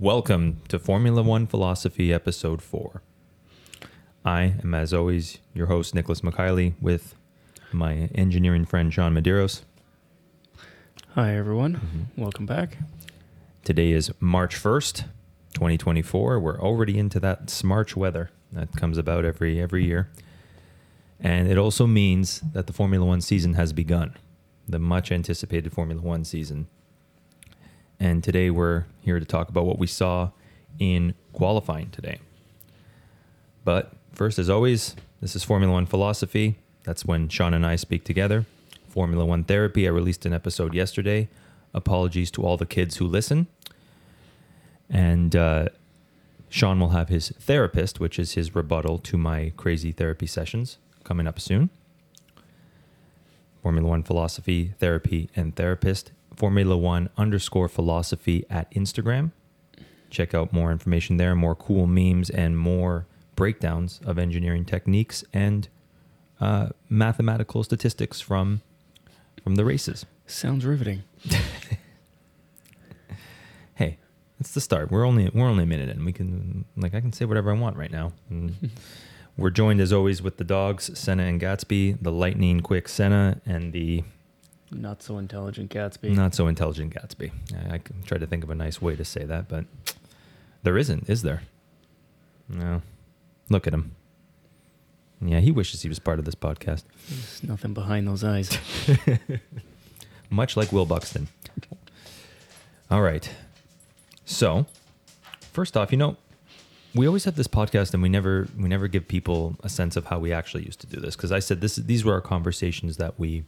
Welcome to Formula One Philosophy Episode 4. I am, as always, your host, Nicholas McKiley, with my engineering friend, Sean Medeiros. Hi, everyone. Welcome back. Today is March 1st, 2024. We're already into that smarch weather that comes about every year. And it also means that the Formula One season has begun, the much-anticipated Formula One season. And today we're here to talk about what we saw in qualifying today. But first, as always, this is Formula One Philosophy. That's when Sean and I speak together. Formula One Therapy, I released an episode yesterday. Apologies to all the kids who listen. And Sean will have his therapist, which is his rebuttal to my crazy therapy sessions, coming up soon. Formula One Philosophy, Therapy, and Therapist. Formula1_philosophy at Instagram. Check out more information there, more cool memes and more breakdowns of engineering techniques and mathematical statistics from the races. Sounds riveting. Hey, it's the start. We're only a minute in. We can I can say whatever I want right now. And we're joined as always with the dogs, Senna and Gatsby, the lightning quick Senna and the Not so intelligent Gatsby. I tried to think of a nice way to say that, but there isn't, is there? No. Look at him. Yeah, he wishes he was part of this podcast. There's nothing behind those eyes. Much like Will Buxton. All right. So, first off, we always have this podcast and we never give people a sense of how we actually used to do this, because I said these were our conversations that we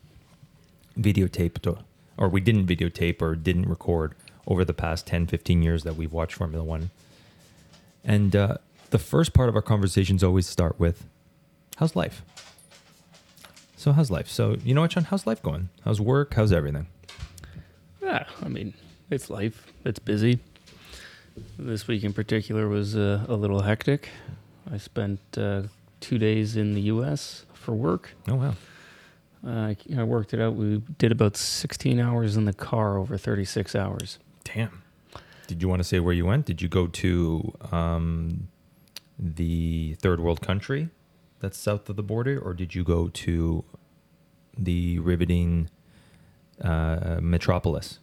didn't record over the past 10-15 years that we've watched Formula One. And the first part of our conversations always start with, how's life? So how's life? So you know what, Sean, how's life going? How's work? How's everything? Yeah, it's life. It's busy. This week in particular was a little hectic. I spent 2 days in the U.S. for work. Oh, wow. I worked it out. We did about 16 hours in the car over 36 hours. Damn. Did you want to say where you went? Did you go to the third world country that's south of the border, or did you go to the riveting metropolis?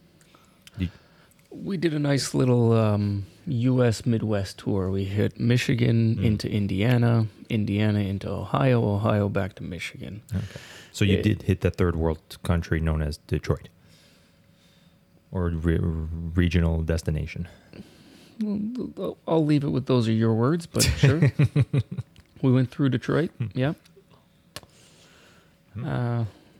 We did a nice little U.S. Midwest tour. We hit Michigan into Indiana into Ohio back to Michigan. Okay. So you did hit the third world country known as Detroit, or regional destination. Well, I'll leave it with those are your words, but sure. We went through Detroit, yeah.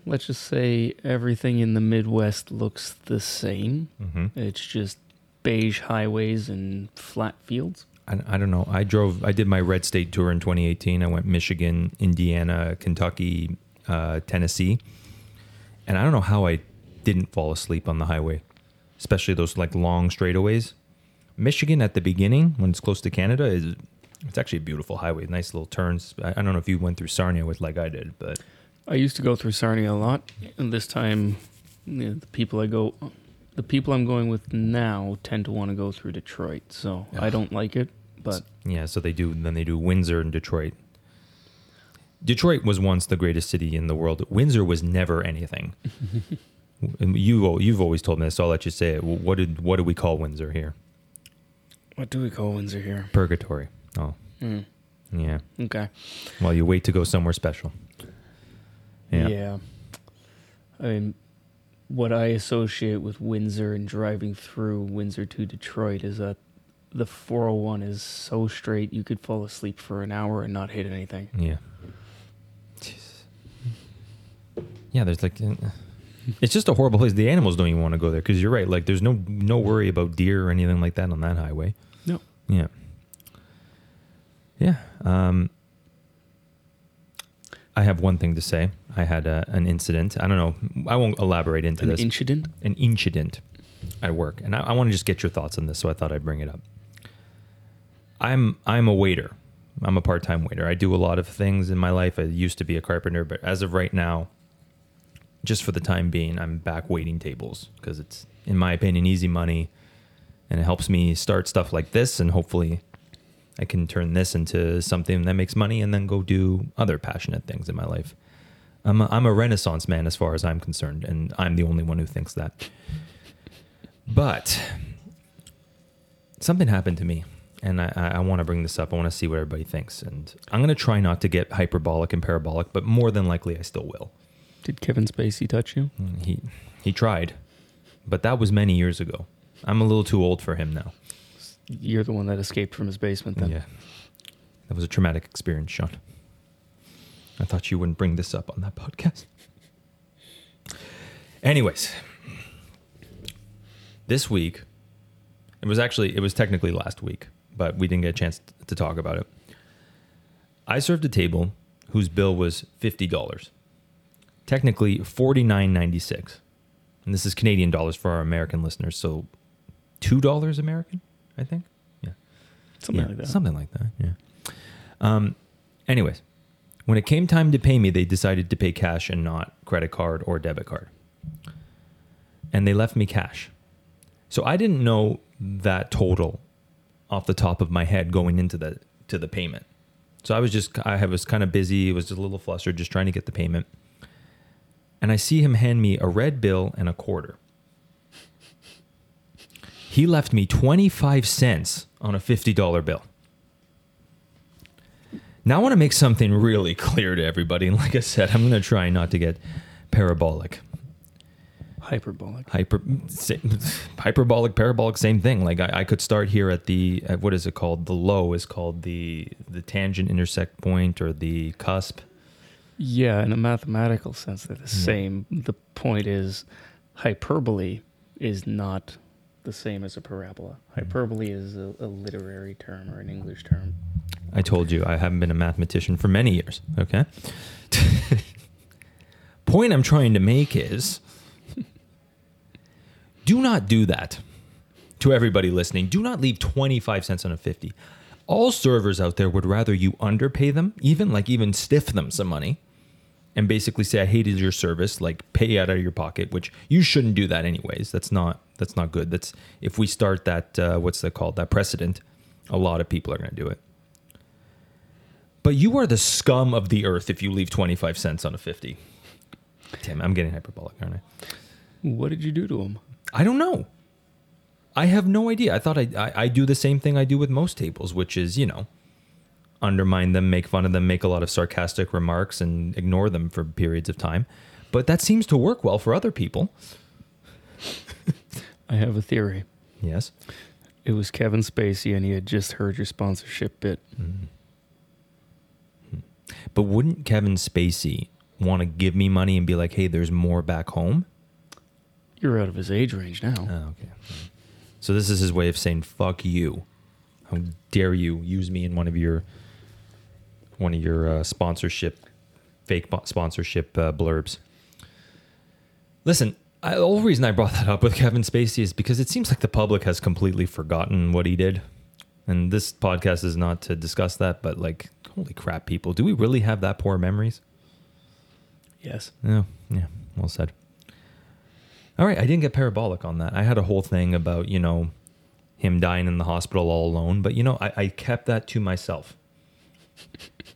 Let's just say everything in the Midwest looks the same. Mm-hmm. It's just beige highways and flat fields. I don't know. I did my Red State tour in 2018. I went Michigan, Indiana, Kentucky, Tennessee. And I don't know how I didn't fall asleep on the highway, especially those long straightaways. Michigan at the beginning, when it's close to Canada, it's actually a beautiful highway. Nice little turns. I don't know if you went through Sarnia like I did, but I used to go through Sarnia a lot, and this time, the people I'm going with now tend to want to go through Detroit, so yeah. I don't like it, but yeah, so they do. Then they do Windsor and Detroit. Detroit was once the greatest city in the world. Windsor was never anything. You've always told me this, so I'll let you say it. What do we call Windsor here? What do we call Windsor here? Purgatory. Oh, yeah. Okay. Well, you wait to go somewhere special. Yeah. What I associate with Windsor and driving through Windsor to Detroit is that the 401 is so straight you could fall asleep for an hour and not hit anything. Yeah. Jeez. Yeah, there's it's just a horrible place. The animals don't even want to go there, because you're right. There's no worry about deer or anything like that on that highway. No. Yeah. Yeah. I have one thing to say. I had an incident. I don't know. I won't elaborate into this. An incident? An incident at work. And I want to just get your thoughts on this, so I thought I'd bring it up. I'm a waiter. I'm a part-time waiter. I do a lot of things in my life. I used to be a carpenter, but as of right now, just for the time being, I'm back waiting tables, because it's, in my opinion, easy money. and it helps me start stuff like this, and hopefully I can turn this into something that makes money and then go do other passionate things in my life. I'm a Renaissance man as far as I'm concerned, and I'm the only one who thinks that. But something happened to me, and I want to bring this up. I want to see what everybody thinks, and I'm going to try not to get hyperbolic and parabolic, but more than likely I still will. Did Kevin Spacey touch you? He tried, but that was many years ago. I'm a little too old for him now. You're the one that escaped from his basement then. Yeah. That was a traumatic experience, Sean. I thought you wouldn't bring this up on that podcast. Anyways, this week, it was technically last week, but we didn't get a chance to talk about it. I served a table whose bill was $50. Technically $49.96. And this is Canadian dollars for our American listeners, so $2 American, I think. Yeah. Something like that. Yeah. Anyways, when it came time to pay me, they decided to pay cash and not credit card or debit card. And they left me cash. So I didn't know that total off the top of my head going into the payment. So I was kind of busy, was just a little flustered, just trying to get the payment. And I see him hand me a red bill and a quarter. He left me 25 cents on a $50 bill. Now I want to make something really clear to everybody. And like I said, I'm going to try not to get parabolic. Hyperbolic, parabolic, same thing. Like I could start here at what is it called? The low is called the tangent intersect point or the cusp. Yeah, in a mathematical sense, they're the same. The point is hyperbole is not the same as a parabola. Hyperbole is a literary term or an English term. I told you, I haven't been a mathematician for many years, okay? Point I'm trying to make is do not do that to everybody listening. Do not leave 25 cents on a 50. All servers out there would rather you underpay them, even stiff them some money. And basically say, I hated your service, like pay out of your pocket, which you shouldn't do that anyways. That's not good. That's if we start that, that precedent, a lot of people are going to do it. But you are the scum of the earth if you leave 25 cents on a 50. Damn, I'm getting hyperbolic, aren't I? What did you do to him? I don't know. I have no idea. I thought I do the same thing I do with most tables, which is, undermine them, make fun of them, make a lot of sarcastic remarks, and ignore them for periods of time. But that seems to work well for other people. I have a theory. Yes? It was Kevin Spacey, and he had just heard your sponsorship bit. Mm-hmm. But wouldn't Kevin Spacey want to give me money and be like, hey, there's more back home? You're out of his age range now. Oh, okay. So this is his way of saying, fuck you. How dare you use me in one of your fake sponsorship blurbs. Listen, the whole reason I brought that up with Kevin Spacey is because it seems like the public has completely forgotten what he did. And this podcast is not to discuss that, but like, holy crap, people. Do we really have that poor memories? Yes. Yeah, well said. All right, I didn't get parabolic on that. I had a whole thing about, him dying in the hospital all alone. But, I kept that to myself.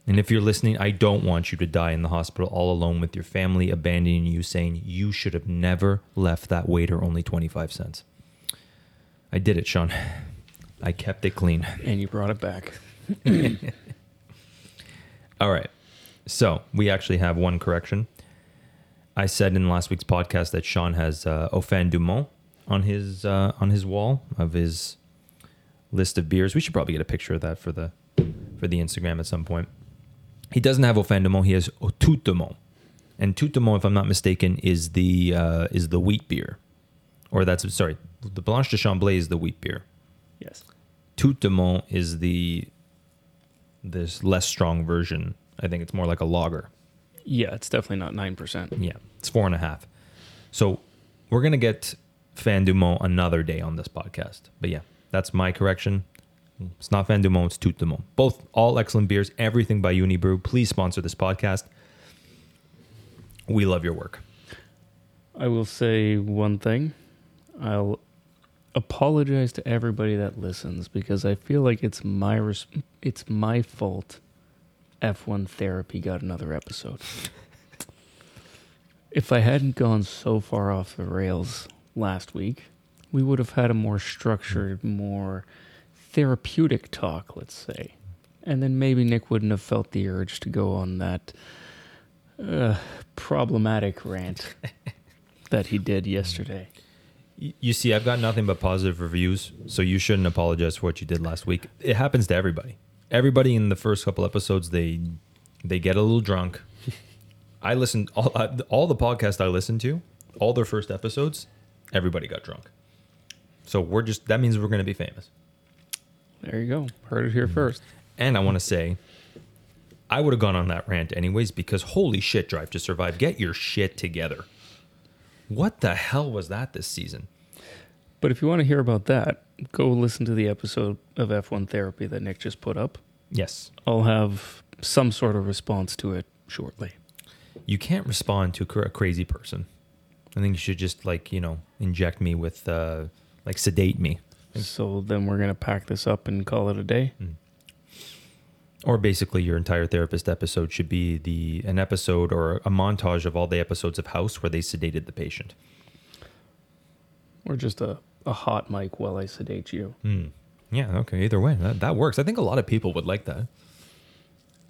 And if you're listening, I don't want you to die in the hospital all alone with your family abandoning you, saying you should have never left that waiter only 25 cents. I did it, Sean. I kept it clean. And you brought it back. All right. So we actually have one correction. I said in last week's podcast that Sean has Au Fin du Monde on his wall of his list of beers. We should probably get a picture of that for the Instagram at some point. He doesn't have Au Fin du Monde. He has Au Tout du Monde. And Tout du Monde, if I'm not mistaken, is the wheat beer. The Blanche de Chamblay is the wheat beer. Yes. Tout du Monde is this less strong version. I think it's more like a lager. Yeah, it's definitely not 9%. Yeah, it's 4.5. So we're going to get Fin du Monde another day on this podcast. But yeah, that's my correction. It's not Fin du Monde, it's Tout du Monde. Both all excellent beers, everything by Unibrew. Please sponsor this podcast. We love your work. I will say one thing. I'll apologize to everybody that listens because I feel like it's my fault. F1 Therapy got another episode. If I hadn't gone so far off the rails last week, we would have had a more structured, more therapeutic talk, let's say. And then maybe Nick wouldn't have felt the urge to go on that problematic rant that he did yesterday. You see, I've got nothing but positive reviews, so you shouldn't apologize for what you did last week. It happens to everybody. Everybody in the first couple episodes, they get a little drunk. I listened, all the podcasts I listened to, all their first episodes, everybody got drunk. So that means we're going to be famous. There you go. Heard it here first. And I want to say, I would have gone on that rant anyways because holy shit, Drive to Survive. Get your shit together. What the hell was that this season? But if you want to hear about that, go listen to the episode of F1 Therapy that Nick just put up. Yes. I'll have some sort of response to it shortly. You can't respond to a crazy person. I think you should just, inject me with, sedate me. So then we're going to pack this up and call it a day? Mm. Or basically your entire therapist episode should be an episode or a montage of all the episodes of House where they sedated the patient. Or just a hot mic while I sedate you. Mm. Yeah, okay, either way. That works. I think a lot of people would like that.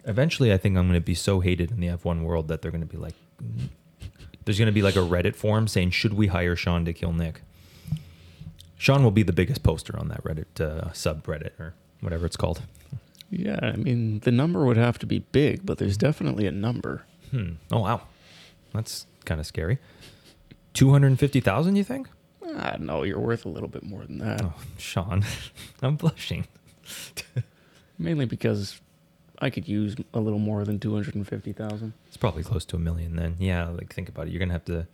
Eventually, I think I'm going to be so hated in the F1 world that they're going to be like... There's going to be like a Reddit forum saying, should we hire Sean to kill Nick? Sean will be the biggest poster on that Reddit subreddit or whatever it's called. Yeah, I mean, the number would have to be big, but there's definitely a number. Oh, wow. That's kind of scary. 250,000, you think? I don't know. You're worth a little bit more than that. Oh, Sean, I'm blushing. Mainly because... I could use a little more than 250,000. It's probably close to 1 million then. Yeah, think about it. You're going to have to...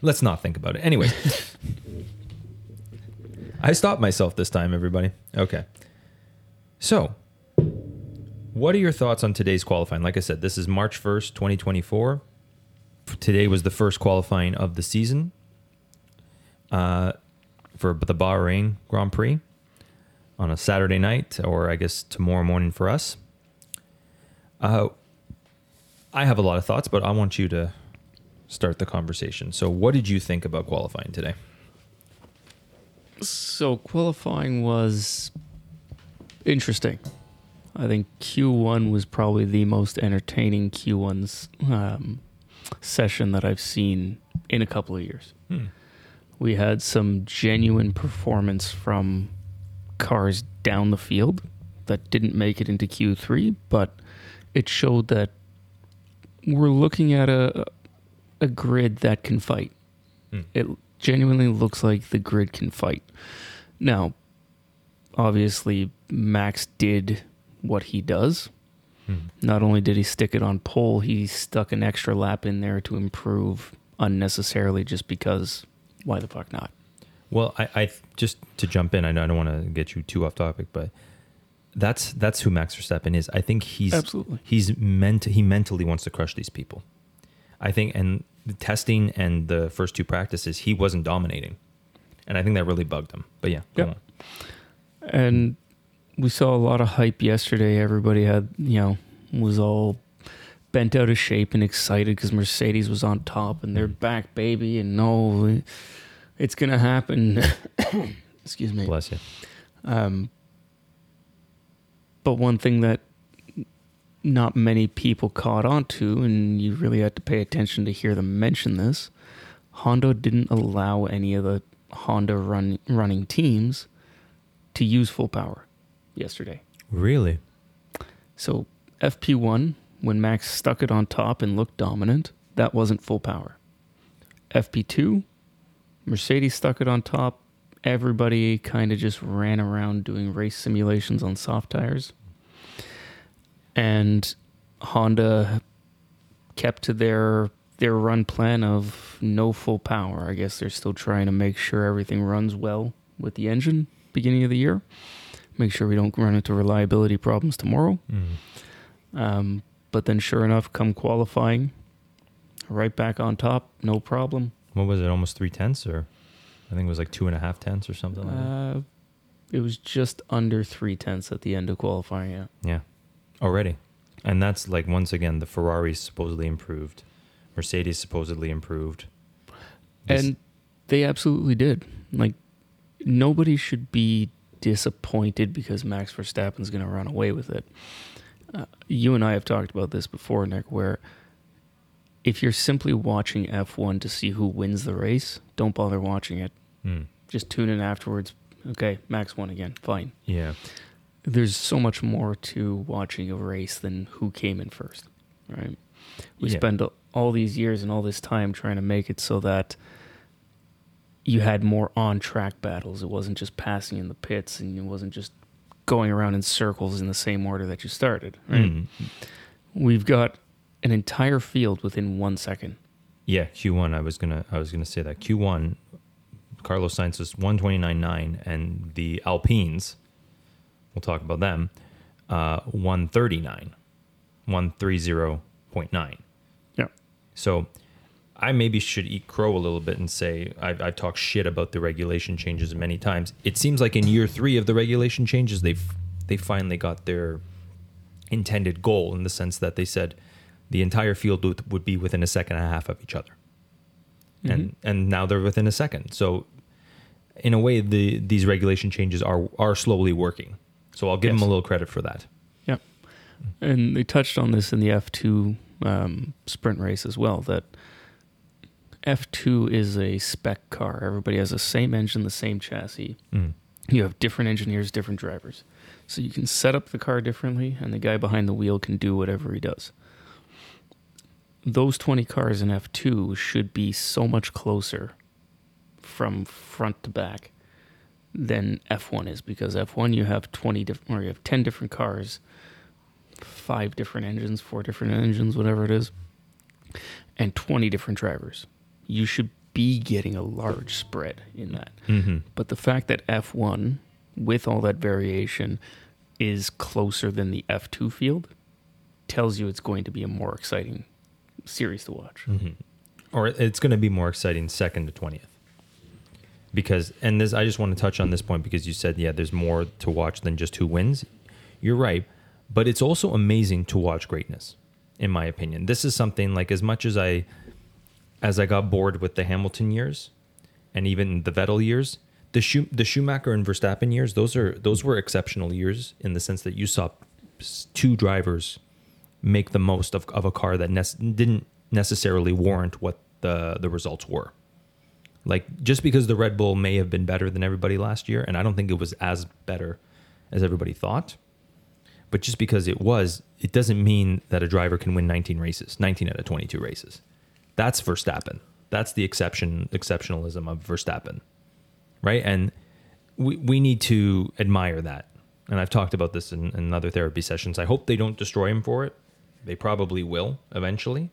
Let's not think about it. Anyway. I stopped myself this time, everybody. Okay. So, what are your thoughts on today's qualifying? Like I said, this is March 1st, 2024. Today was the first qualifying of the season for the Bahrain Grand Prix on a Saturday night, or I guess tomorrow morning for us. I have a lot of thoughts, but I want you to start the conversation. So what did you think about qualifying today? So qualifying was interesting. I think Q1 was probably the most entertaining Q1's session that I've seen in a couple of years. We had some genuine performance from cars down the field that didn't make it into Q3, but... It showed that we're looking at a grid that can fight. It genuinely looks like the grid can fight. Now, obviously, Max did what he does. Not only did he stick it on pole, he stuck an extra lap in there to improve unnecessarily just because why the fuck not? Well, I just to jump in, I don't want to get you too off topic, but... That's who Max Verstappen is. I think he mentally wants to crush these people. I think, and the testing and the first two practices, he wasn't dominating. And I think that really bugged him. But yeah, go on. And we saw a lot of hype yesterday. Everybody had, was all bent out of shape and excited because Mercedes was on top and they're back, baby. And no, it's going to happen. Excuse me. Bless you. But one thing that not many people caught on to, and you really had to pay attention to hear them mention this, Honda didn't allow any of the Honda running teams to use full power yesterday. Really? So FP1, when Max stuck it on top and looked dominant, that wasn't full power. FP2, Mercedes stuck it on top. Everybody kind of just ran around doing race simulations on soft tires. And Honda kept to their run plan of no full power. I guess they're still trying to make sure everything runs well with the engine beginning of the year. Make sure we don't run into reliability problems tomorrow. But then sure enough, come qualifying, right back on top, no problem. What was it, almost 0.3? I think it was like 2.5 tenths or something like that. It was just under 3 tenths at the end of qualifying, yeah. Yeah, already. And that's like, once again, the Ferrari supposedly improved. Mercedes supposedly improved. And they absolutely did. Like, nobody should be disappointed because Max Verstappen's going to run away with it. You and I have talked about this before, Nick, where if you're simply watching F1 to see who wins the race, don't bother watching it. Mm. Just tune in afterwards. Okay, Max won again. Fine. Yeah. There's so much more to watching a race than who came in first, right? We spend all these years and all this time trying to make it so that you had more on-track battles. It wasn't just passing in the pits, and it wasn't just going around in circles in the same order that you started, right? Mm-hmm. We've got an entire field within 1 second. Yeah, Q1. I was gonna say that Q1. Carlos Sainz was 129.9, and the Alpines, we'll talk about them, 130.9. Yeah. So I maybe should eat crow a little bit and say I've talked shit about the regulation changes many times. It seems like in year three of the regulation changes, they finally got their intended goal, in the sense that they said the entire field would be within 1.5 seconds of each other. Mm-hmm. And now they're within 1 second. So in a way, these regulation changes are slowly working. So I'll give them a little credit for that. Yeah. And they touched on this in the F2 sprint race as well, that F2 is a spec car. Everybody has the same engine, the same chassis. Mm. You have different engineers, different drivers. So you can set up the car differently, and the guy behind the wheel can do whatever he does. Those 20 cars in F2 should be so much closer from front to back than F1 is, because F1 you have 10 different cars, 5 different engines, 4 different engines, whatever it is, and 20 different drivers. You should be getting a large spread in that. Mm-hmm. But the fact that F1, with all that variation, is closer than the F2 field tells you it's going to be a more exciting series to watch. Mm-hmm. Or it's going to be more exciting 2nd to 20th. Because, and this, I just want to touch on this point because you said, yeah, there's more to watch than just who wins. You're right. But it's also amazing to watch greatness, in my opinion. This is something, like, as much as I got bored with the Hamilton years and even the Vettel years, the Schumacher and Verstappen years, those were exceptional years in the sense that you saw two drivers make the most of a car that didn't necessarily warrant what the results were. Like, just because the Red Bull may have been better than everybody last year, and I don't think it was as better as everybody thought, but just because it was, it doesn't mean that a driver can win 19 out of 22 races. That's Verstappen. That's the exceptionalism of Verstappen, right? And we need to admire that. And I've talked about this in other therapy sessions. I hope they don't destroy him for it. They probably will eventually.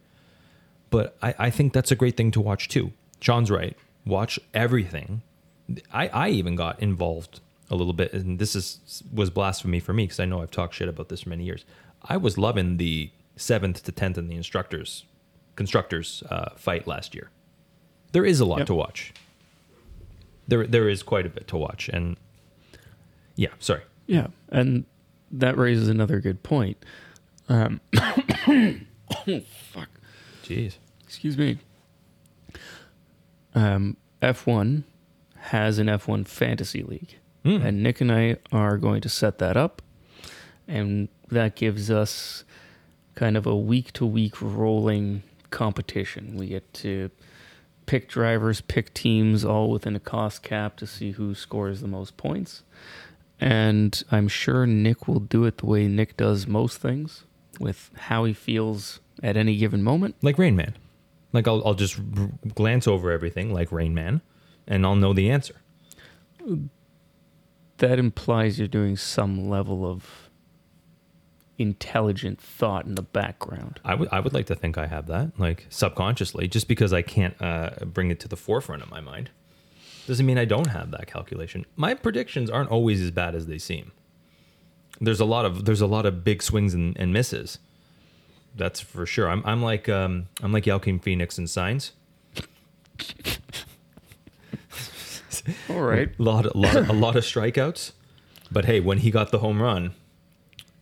But I think that's a great thing to watch too. Sean's right. Watch everything. I even got involved a little bit, and this was blasphemy for me because I know I've talked shit about this for many years. I was loving the 7th to 10th in the constructors fight last year. There is a lot to watch. There is quite a bit to watch. And yeah, sorry. Yeah, and that raises another good point. Oh, fuck. Jeez. Excuse me. F1 has an F1 Fantasy League. Mm. And Nick and I are going to set that up. And that gives us kind of a week-to-week rolling competition. We get to pick drivers, pick teams, all within a cost cap to see who scores the most points. And I'm sure Nick will do it the way Nick does most things, with how he feels at any given moment. Like Rain Man. Like, I'll just glance over everything like Rain Man, and I'll know the answer. That implies you're doing some level of intelligent thought in the background. I would like to think I have that, like, subconsciously, just because I can't bring it to the forefront of my mind. Doesn't mean I don't have that calculation. My predictions aren't always as bad as they seem. There's a lot of big swings and misses. That's for sure. I'm like Joaquin Phoenix in Signs. All right. A lot of strikeouts. But hey, when he got the home run,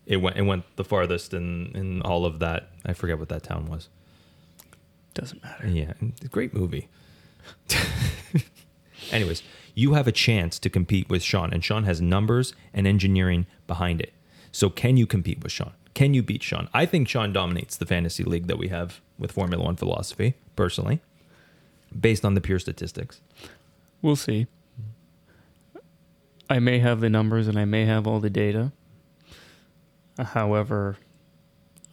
it went the farthest in all of that. I forget what that town was. Doesn't matter. Yeah. Great movie. Anyways, you have a chance to compete with Sean, and Sean has numbers and engineering behind it. So can you compete with Sean? Can you beat Sean? I think Sean dominates the fantasy league that we have with Formula One philosophy, personally, based on the pure statistics. We'll see. I may have the numbers and I may have all the data. However,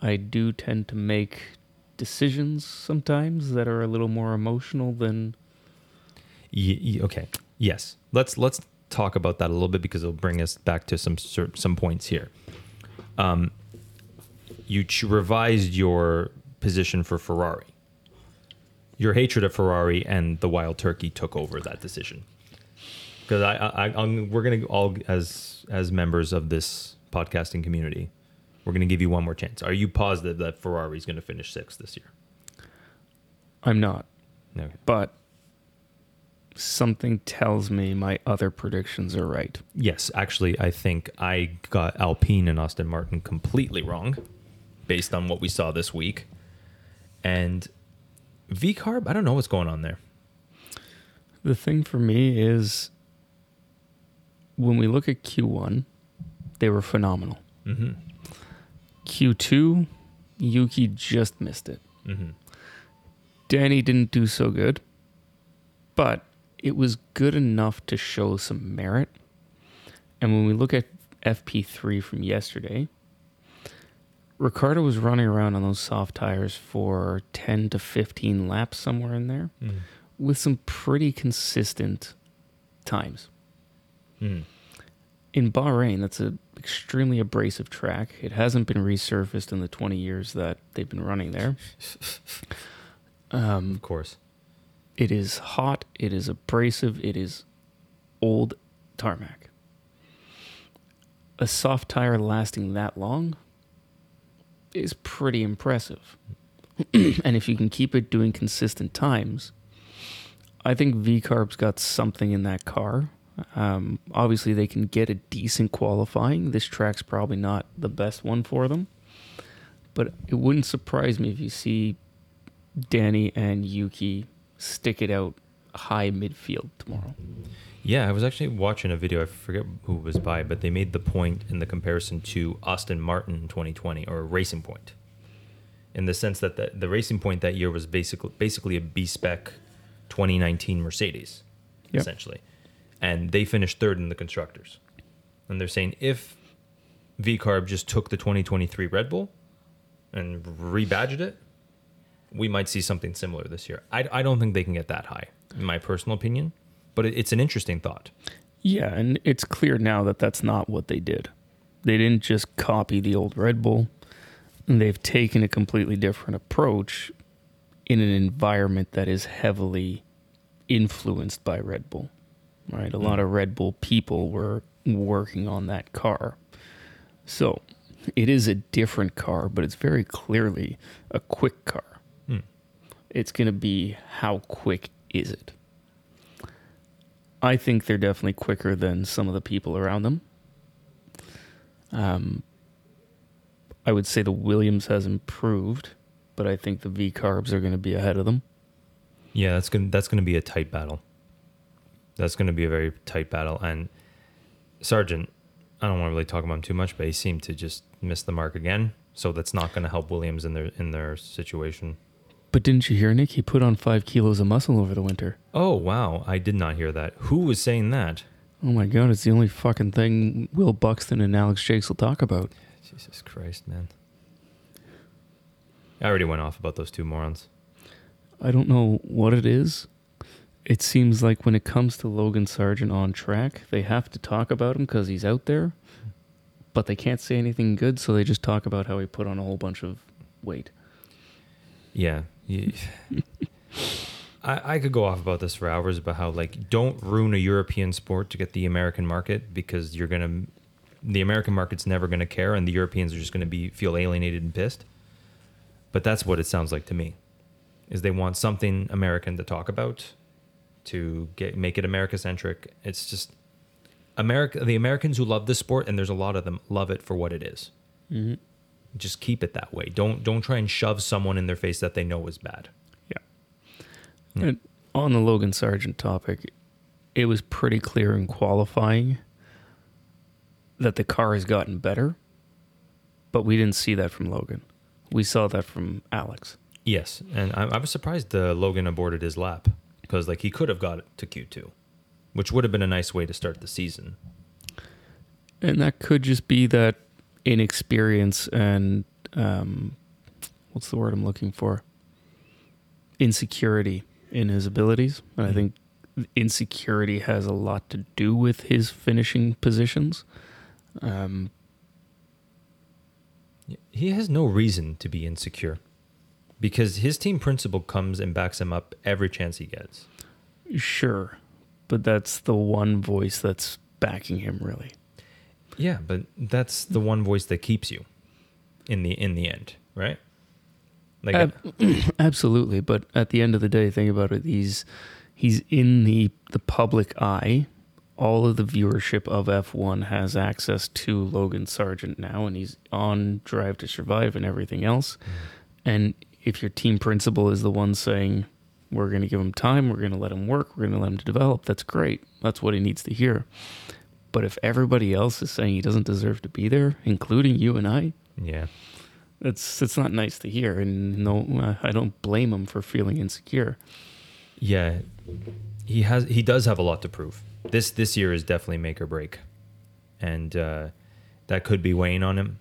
I do tend to make decisions sometimes that are a little more emotional than... Okay. Yes. Let's talk about that a little bit, because it'll bring us back to some points here. You revised your position for Ferrari. Your hatred of Ferrari and the wild turkey took over that decision. Because we're gonna all, as members of this podcasting community, we're gonna give you one more chance. Are you positive that Ferrari's gonna finish sixth this year? I'm not. Okay. But something tells me my other predictions are right. Yes, actually, I think I got Alpine and Aston Martin completely wrong based on what we saw this week. And V-Carb, I don't know what's going on there. The thing for me is, when we look at Q1, they were phenomenal. Mm-hmm. Q2, Yuki just missed it. Mm-hmm. Danny didn't do so good, but it was good enough to show some merit. And when we look at FP3 from yesterday, Ricciardo was running around on those soft tires for 10 to 15 laps, somewhere in there, with some pretty consistent times. Mm. In Bahrain, that's an extremely abrasive track. It hasn't been resurfaced in the 20 years that they've been running there. Of course. It is hot, it is abrasive, it is old tarmac. A soft tire lasting that long is pretty impressive. And if you can keep it doing consistent times, I think V-Carb's got something in that car. Obviously, they can get a decent qualifying. This track's probably not the best one for them. But it wouldn't surprise me if you see Danny and Yuki stick it out high midfield tomorrow. Yeah, I was actually watching a video, I forget who it was by, but they made the point in the comparison to Aston Martin in 2020, or Racing Point, in the sense that the Racing Point that year was basically a B-spec 2019 Mercedes, yep, essentially. And they finished third in the constructors. And they're saying if V-Carb just took the 2023 Red Bull and rebadged it, we might see something similar this year. I don't think they can get that high, in my personal opinion. But it's an interesting thought. Yeah, and it's clear now that that's not what they did. They didn't just copy the old Red Bull. And they've taken a completely different approach in an environment that is heavily influenced by Red Bull. Right, a lot of Red Bull people were working on that car. So it is a different car, but it's very clearly a quick car. Mm. It's going to be, how quick is it? I think they're definitely quicker than some of the people around them. I would say the Williams has improved, but I think the V-Carbs are going to be ahead of them. Yeah, that's going to be a tight battle. That's going to be a very tight battle. And Sargeant, I don't want to really talk about him too much, but he seemed to just miss the mark again. So that's not going to help Williams in their situation. But didn't you hear, Nick? He put on 5 kilos of muscle over the winter. Oh, wow. I did not hear that. Who was saying that? Oh, my God. It's the only fucking thing Will Buxton and Alex Jakes will talk about. Jesus Christ, man. I already went off about those two morons. I don't know what it is. It seems like when it comes to Logan Sargeant on track, they have to talk about him because he's out there, but they can't say anything good, so they just talk about how he put on a whole bunch of weight. Yeah. I could go off about this for hours, about how, like, don't ruin a European sport to get the American market, because the American market's never going to care, and the Europeans are just going to feel alienated and pissed. But that's what it sounds like to me, is they want something American to talk about to make it America-centric. It's just America. The Americans who love this sport, and there's a lot of them, love it for what it is. Mm-hmm. Just keep it that way. Don't try and shove someone in their face that they know is bad. Yeah. And on the Logan Sargeant topic, it was pretty clear in qualifying that the car has gotten better, but we didn't see that from Logan. We saw that from Alex. Yes, and I was surprised Logan aborted his lap because he could have got it to Q2, which would have been a nice way to start the season. And that could just be that inexperience and what's the word I'm looking for? Insecurity in his abilities. And I think insecurity has a lot to do with his finishing positions. He has no reason to be insecure because his team principal comes and backs him up every chance he gets. Sure, but that's the one voice that's backing him, really. Yeah, but that's the one voice that keeps you in the end, right? Absolutely, but at the end of the day, think about it. He's in the public eye. All of the viewership of F1 has access to Logan Sargeant now, and he's on Drive to Survive and everything else. And if your team principal is the one saying, we're going to give him time, we're going to let him work, we're going to let him develop, that's great. That's what he needs to hear. But if everybody else is saying he doesn't deserve to be there, including you and I, yeah, it's not nice to hear. And no, I don't blame him for feeling insecure. Yeah, he does have a lot to prove. This year is definitely make or break, and that could be weighing on him.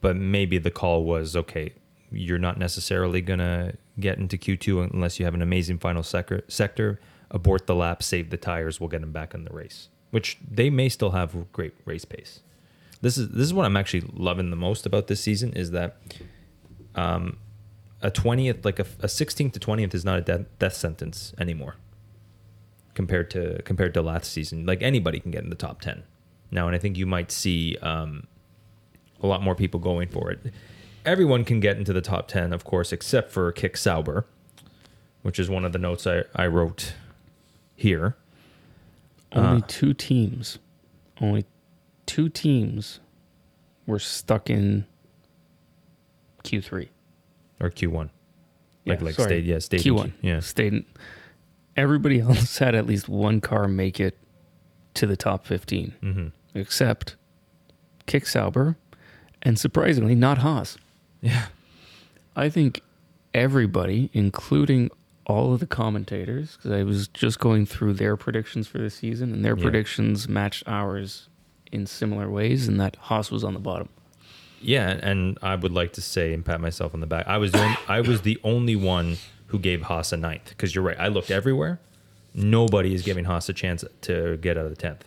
But maybe the call was, okay, you're not necessarily going to get into Q2 unless you have an amazing final sector. Abort the lap, save the tires, we'll get him back in the race. Which they may still have great race pace. This is what I'm actually loving the most about this season, is that a 20th, like a 16th to 20th is not a death sentence anymore. Compared to last season, anybody can get in the top 10 now, and I think you might see a lot more people going for it. Everyone can get into the top 10, of course, except for Kick Sauber, which is one of the notes I wrote here. Only two teams were stuck in Q3 or Q1. Stayed Q1. Stayed in. Everybody else had at least one car make it to the top 15, mm-hmm. except Kick Sauber, and surprisingly, not Haas. Yeah. I think everybody, including all of the commentators, because I was just going through their predictions for the season, and their predictions matched ours in similar ways, and that Haas was on the bottom. Yeah, and I would like to say and pat myself on the back, I was the only one who gave Haas a 9th, because you're right, I looked everywhere. Nobody is giving Haas a chance to get out of the 10th.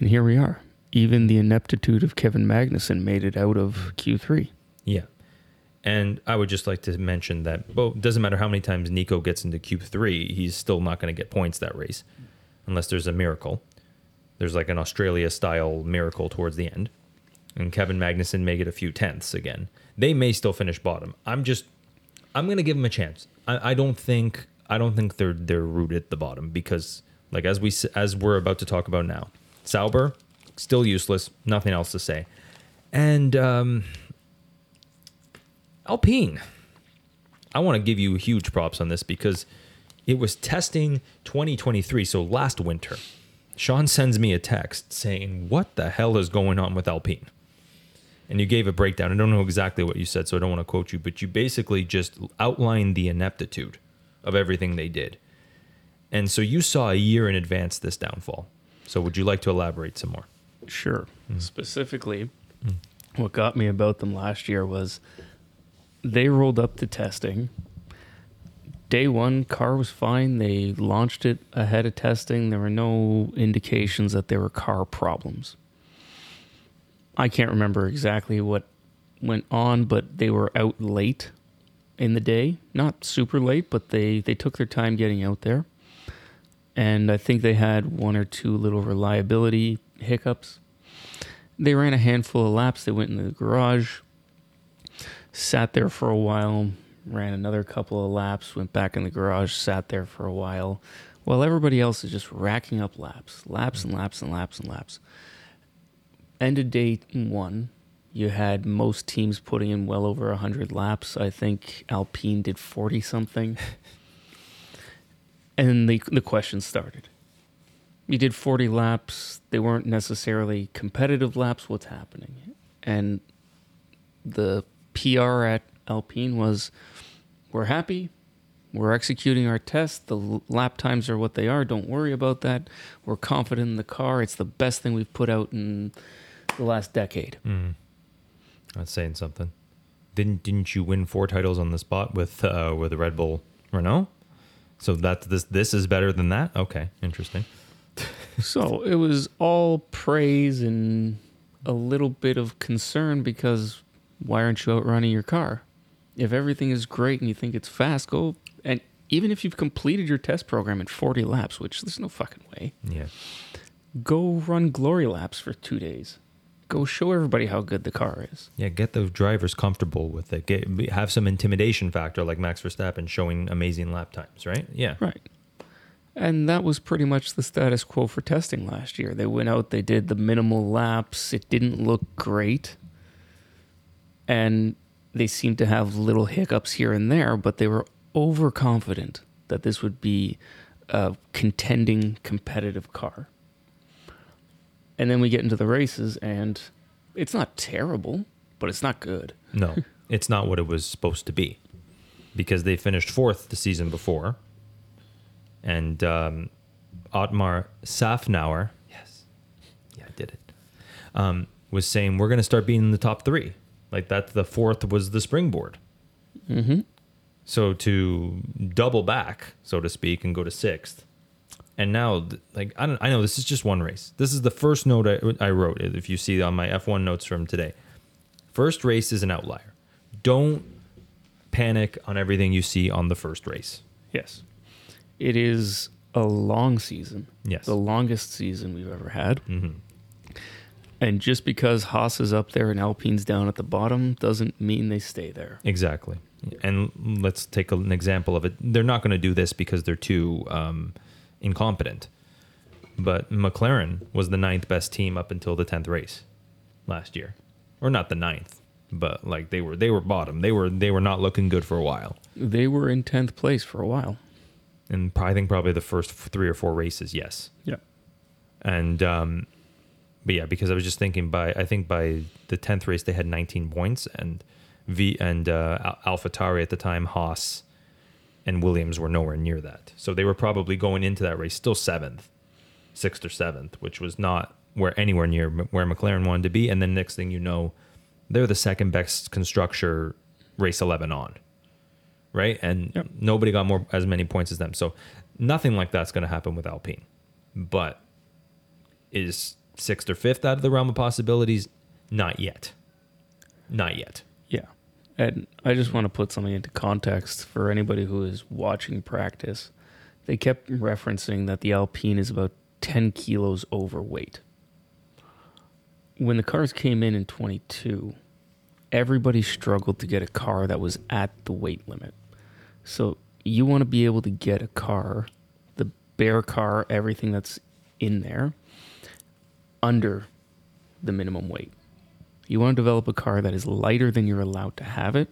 And here we are. Even the ineptitude of Kevin Magnussen made it out of Q3. Yeah. And I would just like to mention that it doesn't matter how many times Nico gets into Q3, he's still not going to get points that race, unless there's a miracle. There's an Australia-style miracle towards the end. And Kevin Magnussen may get a few tenths again. They may still finish bottom. I'm going to give them a chance. I don't think they're rooted at the bottom because, as we're about to talk about now, Sauber still useless. Nothing else to say. And Alpine, I want to give you huge props on this because it was testing 2023. So last winter, Sean sends me a text saying, "What the hell is going on with Alpine?" And you gave a breakdown. I don't know exactly what you said, so I don't want to quote you, but you basically just outlined the ineptitude of everything they did. And so you saw a year in advance this downfall. So would you like to elaborate some more? Sure. Mm-hmm. Specifically, what got me about them last year was they rolled up to testing. Day one, car was fine. They launched it ahead of testing. There were no indications that there were car problems. I can't remember exactly what went on, but they were out late in the day. Not super late, but they took their time getting out there. And I think they had one or two little reliability hiccups. They ran a handful of laps. They went into the garage, sat there for a while, ran another couple of laps, went back in the garage, sat there for a while, while everybody else is just racking up laps. End of day one, you had most teams putting in well over 100 laps. I think Alpine did 40-something. And the question started. You did 40 laps. They weren't necessarily competitive laps. What's happening? And the PR at Alpine was, we're happy. We're executing our test. The lap times are what they are. Don't worry about that. We're confident in the car. It's the best thing we've put out in the last decade. Mm. That's saying something. Didn't you win 4 titles on the spot with the Red Bull Renault? So that this is better than that? Okay, interesting. So it was all praise and a little bit of concern, because why aren't you outrunning your car? If everything is great and you think it's fast, go. And even if you've completed your test program in 40 laps, which there's no fucking way. Yeah. Go run glory laps for 2 days. Go show everybody how good the car is. Yeah, get the drivers comfortable with it. Have some intimidation factor, like Max Verstappen showing amazing lap times, right? Yeah. Right. And that was pretty much the status quo for testing last year. They went out, they did the minimal laps. It didn't look great. And they seemed to have little hiccups here and there, but they were overconfident that this would be a contending, competitive car. And then we get into the races, and it's not terrible, but it's not good. No, it's not what it was supposed to be, because they finished 4th the season before. And Otmar Safnauer, yes, yeah, I did it, was saying, we're going to start being in the top 3. Like, that's the 4th was the springboard. Mm-hmm. So to double back, so to speak, and go to 6th. And now, like, I know this is just one race. This is the first note I wrote, if you see on my F1 notes from today. First race is an outlier. Don't panic on everything you see on the first race. Yes. It is a long season. Yes. The longest season we've ever had. Mm-hmm. And just because Haas is up there and Alpine's down at the bottom doesn't mean they stay there. Exactly. And let's take an example of it. They're not going to do this because they're too... incompetent, but McLaren was the 9th best team up until the 10th race last year, or not the 9th, but like they were bottom. They were not looking good for a while. They were in 10th place for a while, and I think probably the first 3 or 4 races. Yes, yeah, and but yeah, because I was just thinking by the 10th race they had 19 points, and AlphaTauri at the time, Haas and Williams were nowhere near that. So they were probably going into that race still 6th or 7th, which was not anywhere near where McLaren wanted to be. And then next thing you know, they're the 2nd best constructor race 11 on, right? And yep. Nobody got as many points as them. So nothing like that's going to happen with Alpine. But is 6th or 5th out of the realm of possibilities? Not yet. Not yet. Yeah. And I just want to put something into context for anybody who is watching practice. They kept referencing that the Alpine is about 10 kilos overweight. When the cars came in 22, everybody struggled to get a car that was at the weight limit. So you want to be able to get a car, the bare car, everything that's in there, under the minimum weight. You want to develop a car that is lighter than you're allowed to have it,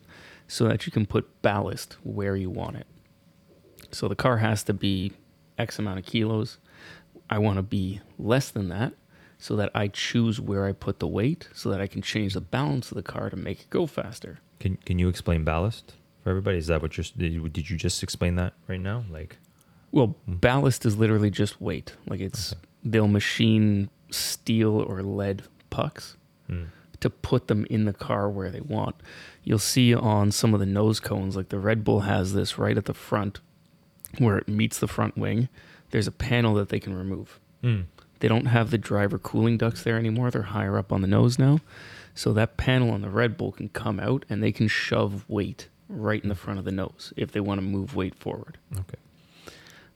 so that you can put ballast where you want it. So the car has to be X amount of kilos. I want to be less than that, so that I choose where I put the weight, so that I can change the balance of the car to make it go faster. Can you explain ballast for everybody? Is that what did you just explain that right now? Like, well, ballast is literally just weight. Like they'll machine steel or lead pucks. Mm. To put them in the car where they want. You'll see on some of the nose cones, like the Red Bull has this right at the front where it meets the front wing. There's a panel that they can remove. Mm. They don't have the driver cooling ducts there anymore. They're higher up on the nose now. So that panel on the Red Bull can come out and they can shove weight right in the front of the nose if they want to move weight forward. Okay.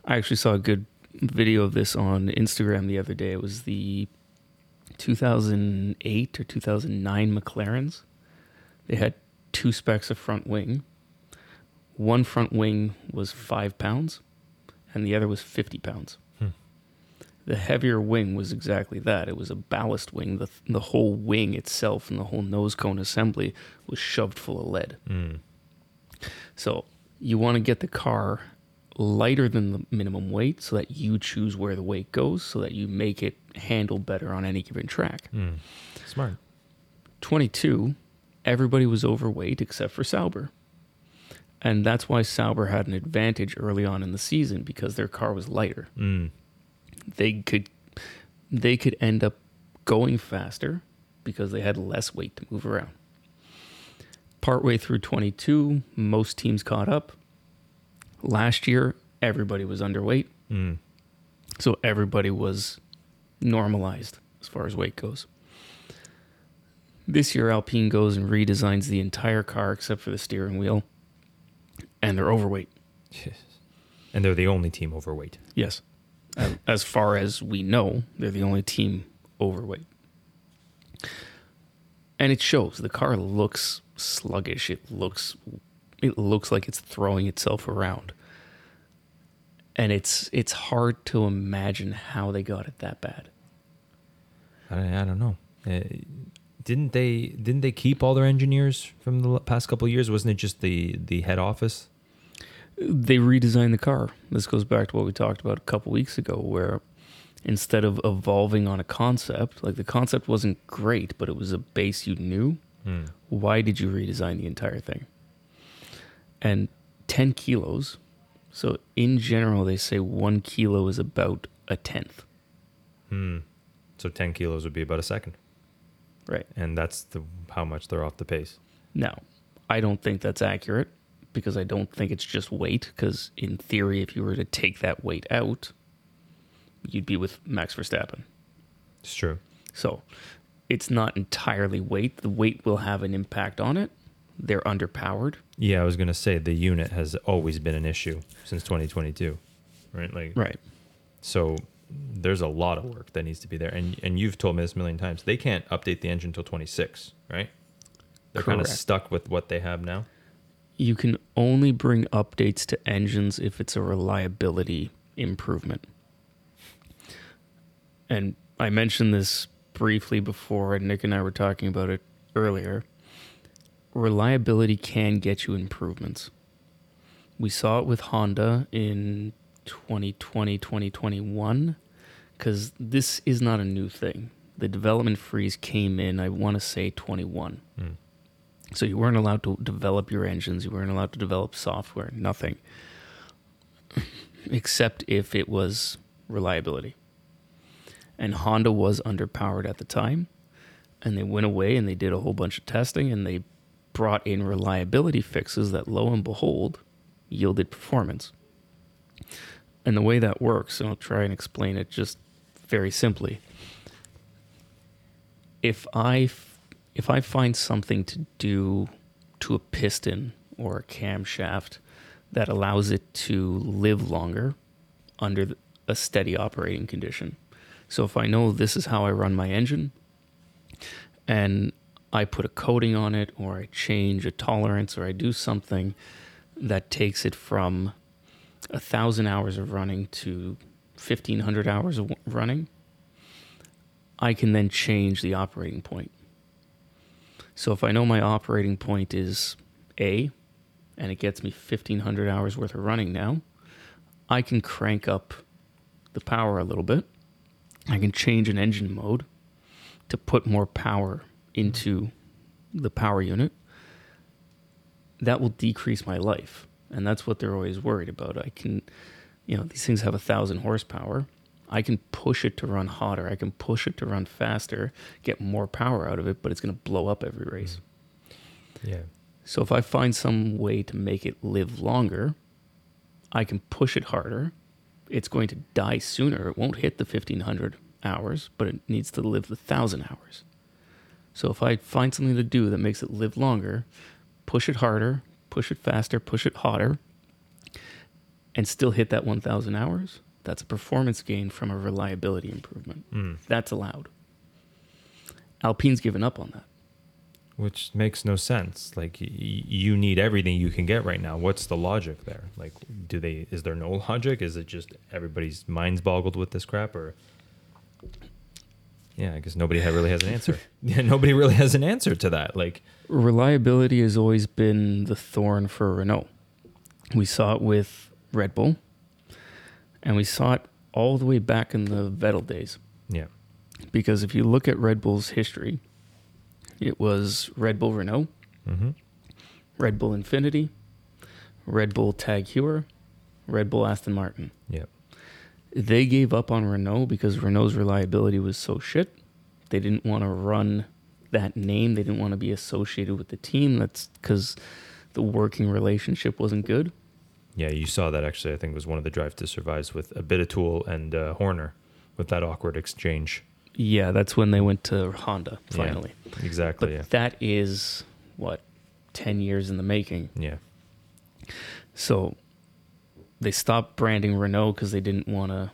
I actually saw a good video of this on Instagram the other day. It was the 2008 or 2009 McLarens. They had 2 specs of front wing. One front wing was 5 pounds and the other was 50 pounds. The heavier wing was exactly that. It was a ballast wing. The whole wing itself and the whole nose cone assembly was shoved full of lead. So you want to get the car lighter than the minimum weight so that you choose where the weight goes so that you make it handle better on any given track. Smart. 22, everybody was overweight except for Sauber. And that's why Sauber had an advantage early on in the season because their car was lighter. They could end up going faster because they had less weight to move around. Partway through 22, most teams caught up. Last year, everybody was underweight. So everybody was normalized as far as weight goes. This year, Alpine goes and redesigns the entire car except for the steering wheel. And they're overweight. And they're the only team overweight. Yes. As far as we know, they're the only team overweight. And it shows. The car looks sluggish. It looks like it's throwing itself around. And it's hard to imagine how they got it that bad. I don't know. Didn't they keep all their engineers from the past couple of years? Wasn't it just the head office? They redesigned the car. This goes back to what we talked about a couple weeks ago, where instead of evolving on a concept, like the concept wasn't great, but it was a base you knew. Why did you redesign the entire thing? And 10 kilos. So in general, they say 1 kilo is about a tenth. So 10 kilos would be about a second. Right. And that's how much they're off the pace. Now, I don't think that's accurate, because I don't think it's just weight, because in theory, if you were to take that weight out, you'd be with Max Verstappen. It's true. So it's not entirely weight. The weight will have an impact on it. They're underpowered. Yeah, I was going to say the unit has always been an issue since 2022, right? Right. So there's a lot of work that needs to be there. And you've told me this a million times. They can't update the engine until 26, right? They're kind of stuck with what they have now. You can only bring updates to engines if it's a reliability improvement. And I mentioned this briefly before, and Nick and I were talking about it earlier. Reliability can get you improvements. We saw it with Honda in 2020, 2021, because this is not a new thing. The development freeze came in, I want to say, 21. So you weren't allowed to develop your engines. You weren't allowed to develop software, nothing, except if it was reliability. And Honda was underpowered at the time, and they went away and they did a whole bunch of testing, and they brought in reliability fixes that, lo and behold, yielded performance. And the way that works, and I'll try and explain it just very simply, if I find something to do to a piston or a camshaft that allows it to live longer under a steady operating condition. So if I know this is how I run my engine and I put a coating on it, or I change a tolerance, or I do something that takes it from 1,000 hours of running to 1,500 hours of running, I can then change the operating point. So if I know my operating point is A, and it gets me 1,500 hours worth of running now, I can crank up the power a little bit. I can change an engine mode to put more power into the power unit. That will decrease my life. And that's what they're always worried about. I can, these things have 1,000 horsepower. I can push it to run hotter. I can push it to run faster, get more power out of it, but it's going to blow up every race. Yeah. So if I find some way to make it live longer, I can push it harder. It's going to die sooner. It won't hit the 1,500 hours, but it needs to live the 1,000 hours. So if I find something to do that makes it live longer, push it harder, push it faster, push it hotter, and still hit that 1,000 hours, that's a performance gain from a reliability improvement. That's allowed. Alpine's given up on that. Which makes no sense. Like, you need everything you can get right now. What's the logic there? Like, is there no logic? Is it just everybody's minds boggled with this crap? Or, yeah, I guess nobody really has an answer. Yeah, nobody really has an answer to that. Like, reliability has always been the thorn for Renault. We saw it with Red Bull, and we saw it all the way back in the Vettel days. Yeah. Because if you look at Red Bull's history, it was Red Bull Renault, mm-hmm. Red Bull Infinity, Red Bull Tag Heuer, Red Bull Aston Martin. Yep. They gave up on Renault because Renault's reliability was so shit. They didn't want to run that name. They didn't want to be associated with the team. That's because the working relationship wasn't good. Yeah, you saw that actually. I think it was one of the Drive to Survive with Abitatool and Horner with that awkward exchange. Yeah, that's when they went to Honda, finally. Yeah, exactly. But yeah. That is, 10 years in the making. Yeah. So they stopped branding Renault because they didn't want to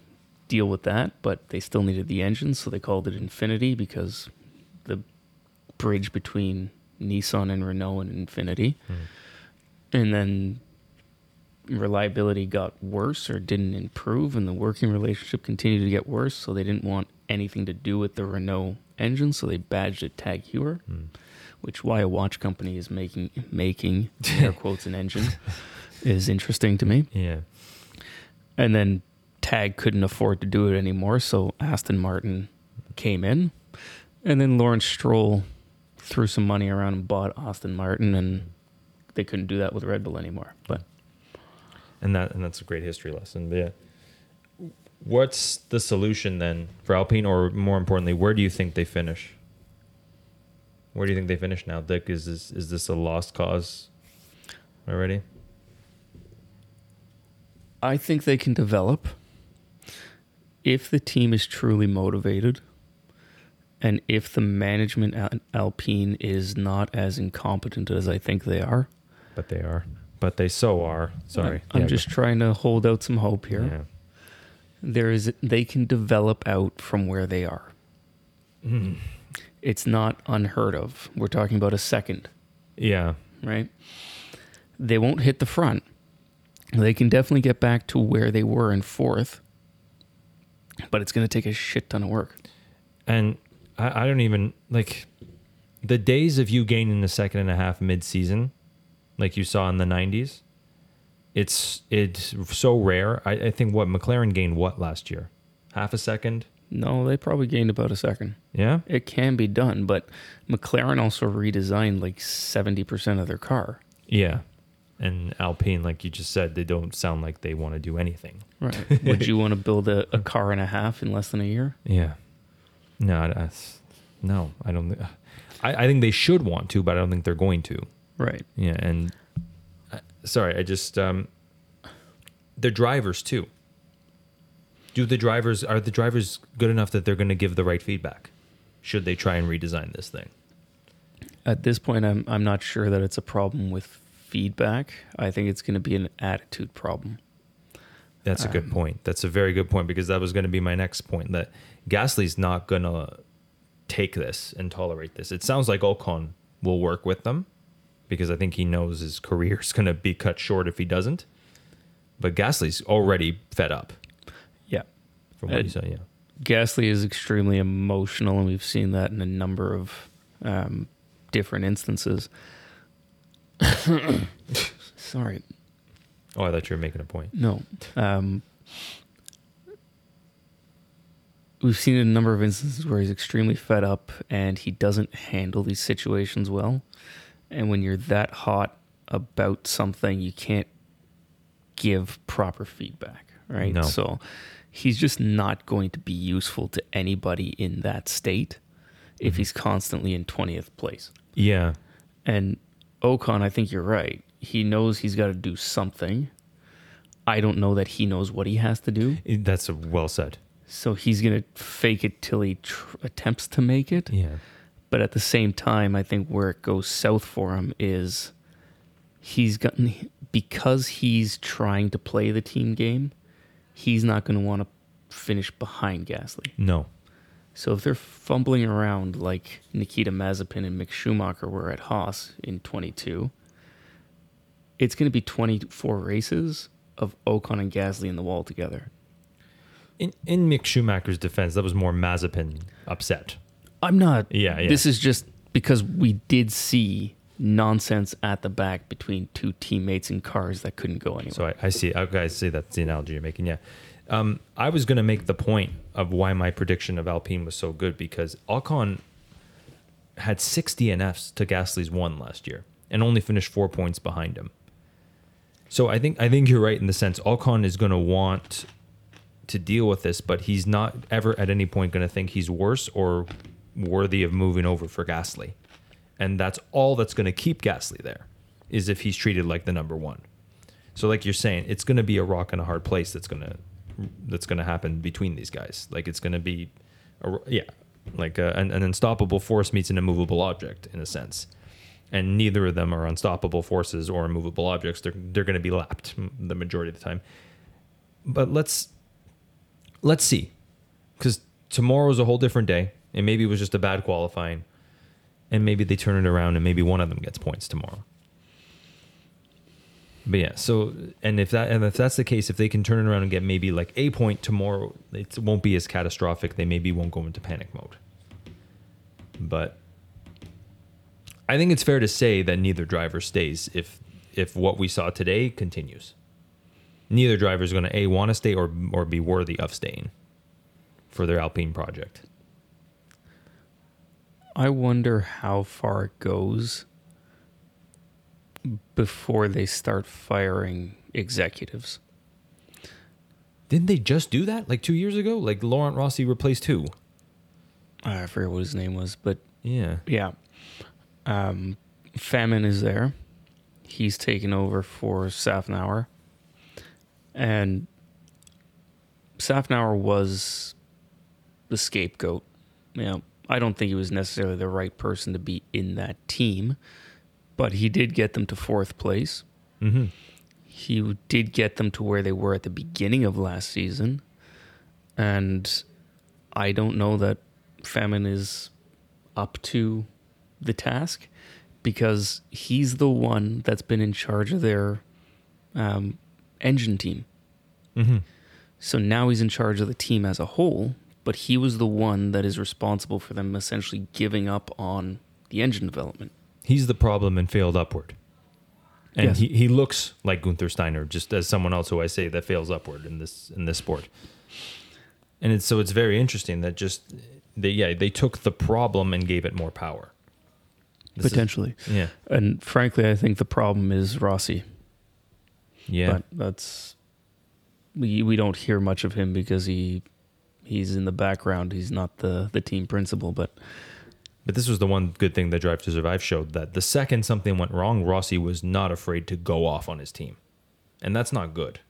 deal with that, but they still needed the engine, so they called it Infinity because the bridge between Nissan and Renault and Infinity. Mm. And then reliability got worse or didn't improve, and the working relationship continued to get worse, so they didn't want anything to do with the Renault engine, so they badged it Tag Heuer, which why a watch company is making air quotes an engine is interesting to me. Yeah. And then Tag couldn't afford to do it anymore, so Aston Martin came in, and then Lawrence Stroll threw some money around and bought Aston Martin, and they couldn't do that with Red Bull anymore. But that's a great history lesson. But yeah. What's the solution then for Alpine, or more importantly, where do you think they finish? Where do you think they finish now, Dick? Is this a lost cause already? I think they can develop if the team is truly motivated, and if the management at Alpine is not as incompetent as I think they are. But they are. But they so are. Sorry. I'm just trying to hold out some hope here. Yeah. They can develop out from where they are. Mm. It's not unheard of. We're talking about a second. Yeah. Right? They won't hit the front. They can definitely get back to where they were in fourth, but it's going to take a shit ton of work. And I don't even, the days of you gaining a second and a half mid-season, like you saw in the 90s, it's so rare. I think McLaren gained last year? Half a second? No, they probably gained about a second. Yeah? It can be done, but McLaren also redesigned 70% of their car. Yeah. And Alpine, like you just said, they don't sound like they want to do anything. Right. Would you want to build a car and a half in less than a year? Yeah. No, I don't. I think they should want to, but I don't think they're going to. Right. Yeah, and... Sorry, I just the drivers too. Are the drivers good enough that they're going to give the right feedback? Should they try and redesign this thing? At this point, I'm not sure that it's a problem with feedback. I think it's going to be an attitude problem. That's a good point. That's a very good point, because that was going to be my next point, that Gasly's not going to take this and tolerate this. It sounds like Ocon will work with them, because I think he knows his career is going to be cut short if he doesn't. But Gasly's already fed up. Yeah. From what you said, yeah. Gasly is extremely emotional, and we've seen that in a number of different instances. Sorry. Oh, I thought you were making a point. No. We've seen a number of instances where he's extremely fed up, and he doesn't handle these situations well. And when you're that hot about something, you can't give proper feedback, right? No. So he's just not going to be useful to anybody in that state if he's constantly in 20th place. Yeah. And Ocon, I think you're right. He knows he's got to do something. I don't know that he knows what he has to do. That's well said. So he's going to fake it till he attempts to make it. Yeah. But at the same time, I think where it goes south for him is because he's trying to play the team game, he's not going to want to finish behind Gasly. No. So if they're fumbling around like Nikita Mazepin and Mick Schumacher were at Haas in 22, it's going to be 24 races of Ocon and Gasly in the wall together. In Mick Schumacher's defense, that was more Mazepin upset. I'm not. Yeah. This is just because we did see nonsense at the back between two teammates in cars that couldn't go anywhere. So I see. Okay, I see that's the analogy you're making. Yeah. I was going to make the point of why my prediction of Alpine was so good, because Ocon had 6 DNFs to Gasly's 1 last year and only finished 4 points behind him. So I think you're right in the sense Ocon is going to want to deal with this, but he's not ever at any point going to think he's worse or worthy of moving over for Gasly. And that's all that's going to keep Gasly there, is if he's treated like the number one. So like you're saying, it's going to be a rock and a hard place that's going to happen between these guys. Like it's going to be, an unstoppable force meets an immovable object in a sense. And neither of them are unstoppable forces or immovable objects. They're going to be lapped the majority of the time. But let's see, because tomorrow's a whole different day, and maybe it was just a bad qualifying, and maybe they turn it around, and maybe one of them gets points tomorrow. But yeah, so and if that's the case, if they can turn it around and get maybe like a point tomorrow, it won't be as catastrophic. They maybe won't go into panic mode. But I think it's fair to say that neither driver stays if what we saw today continues. Neither driver is going to A, want to stay or be worthy of staying for their Alpine project. I wonder how far it goes before they start firing executives. Didn't they just do that like 2 years ago? Like Laurent Rossi replaced who? I forget what his name was, but yeah. Famine is there. He's taken over for Safnauer. And Safnauer was the scapegoat. You know, I don't think he was necessarily the right person to be in that team, but he did get them to fourth place. Mm-hmm. He did get them to where they were at the beginning of last season. And I don't know that Famine is up to the task, because he's the one that's been in charge of their engine team. Mm-hmm. So now he's in charge of the team as a whole, but he was the one that is responsible for them essentially giving up on the engine development. He's the problem and failed upward. And yes. He looks like Gunther Steiner, just as someone else who I say that fails upward in this sport. And it's very interesting that they took the problem and gave it more power. Potentially. And frankly, I think the problem is Rossi. Yeah. But that's... We don't hear much of him because he's in the background. He's not the team principal, But this was the one good thing that Drive to Survive showed, that the second something went wrong, Rossi was not afraid to go off on his team. And that's not good.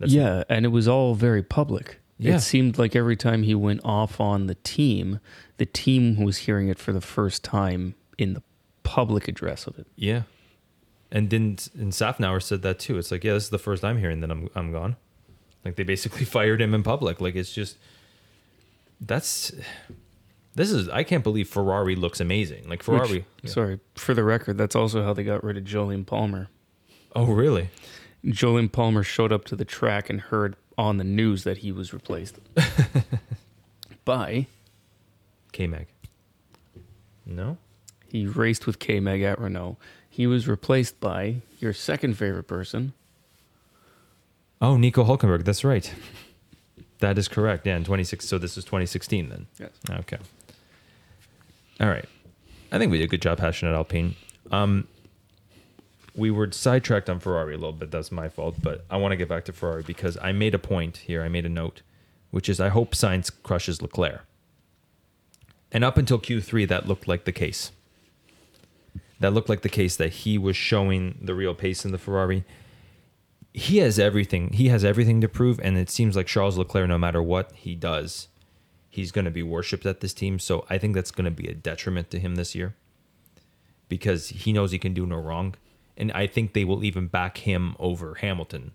And it was all very public. Yeah. It seemed like every time he went off on the team was hearing it for the first time in the public address of it. Yeah. And Safnauer said that too. It's like, yeah, this is the first I'm hearing that I'm gone. Like they basically fired him in public. Like it's just... I can't believe Ferrari looks amazing. Like Ferrari. Sorry, for the record, that's also how they got rid of Jolyon Palmer. Oh, really? Jolyon Palmer showed up to the track and heard on the news that he was replaced by K-Mag. No? He raced with K-Mag at Renault. He was replaced by your second favorite person. Oh, Nico Hülkenberg. That's right. That is correct. Yeah, in 26. So this is 2016 then. Yes. Okay. All right. I think we did a good job hashing at Alpine. We were sidetracked on Ferrari a little bit. That's my fault. But I want to get back to Ferrari because I made a point here. I made a note, which is I hope Sainz crushes Leclerc. And up until Q3, that looked like the case. That looked like the case that he was showing the real pace in the Ferrari. He has everything. He has everything to prove. And it seems like Charles Leclerc, no matter what he does, he's going to be worshipped at this team. So I think that's going to be a detriment to him this year because he knows he can do no wrong. And I think they will even back him over Hamilton,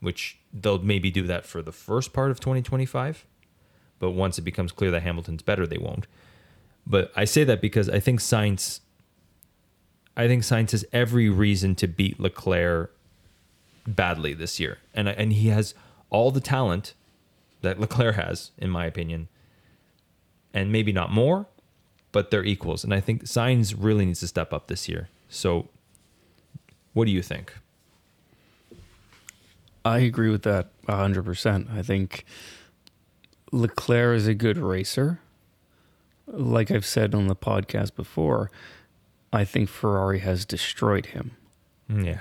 which they'll maybe do that for the first part of 2025. But once it becomes clear that Hamilton's better, they won't. But I say that because I think Sainz has every reason to beat Leclerc badly this year. And he has all the talent that Leclerc has, in my opinion. And maybe not more, but they're equals. And I think Sainz really needs to step up this year. So what do you think? I agree with that 100%. I think Leclerc is a good racer. Like I've said on the podcast before, I think Ferrari has destroyed him. Yeah.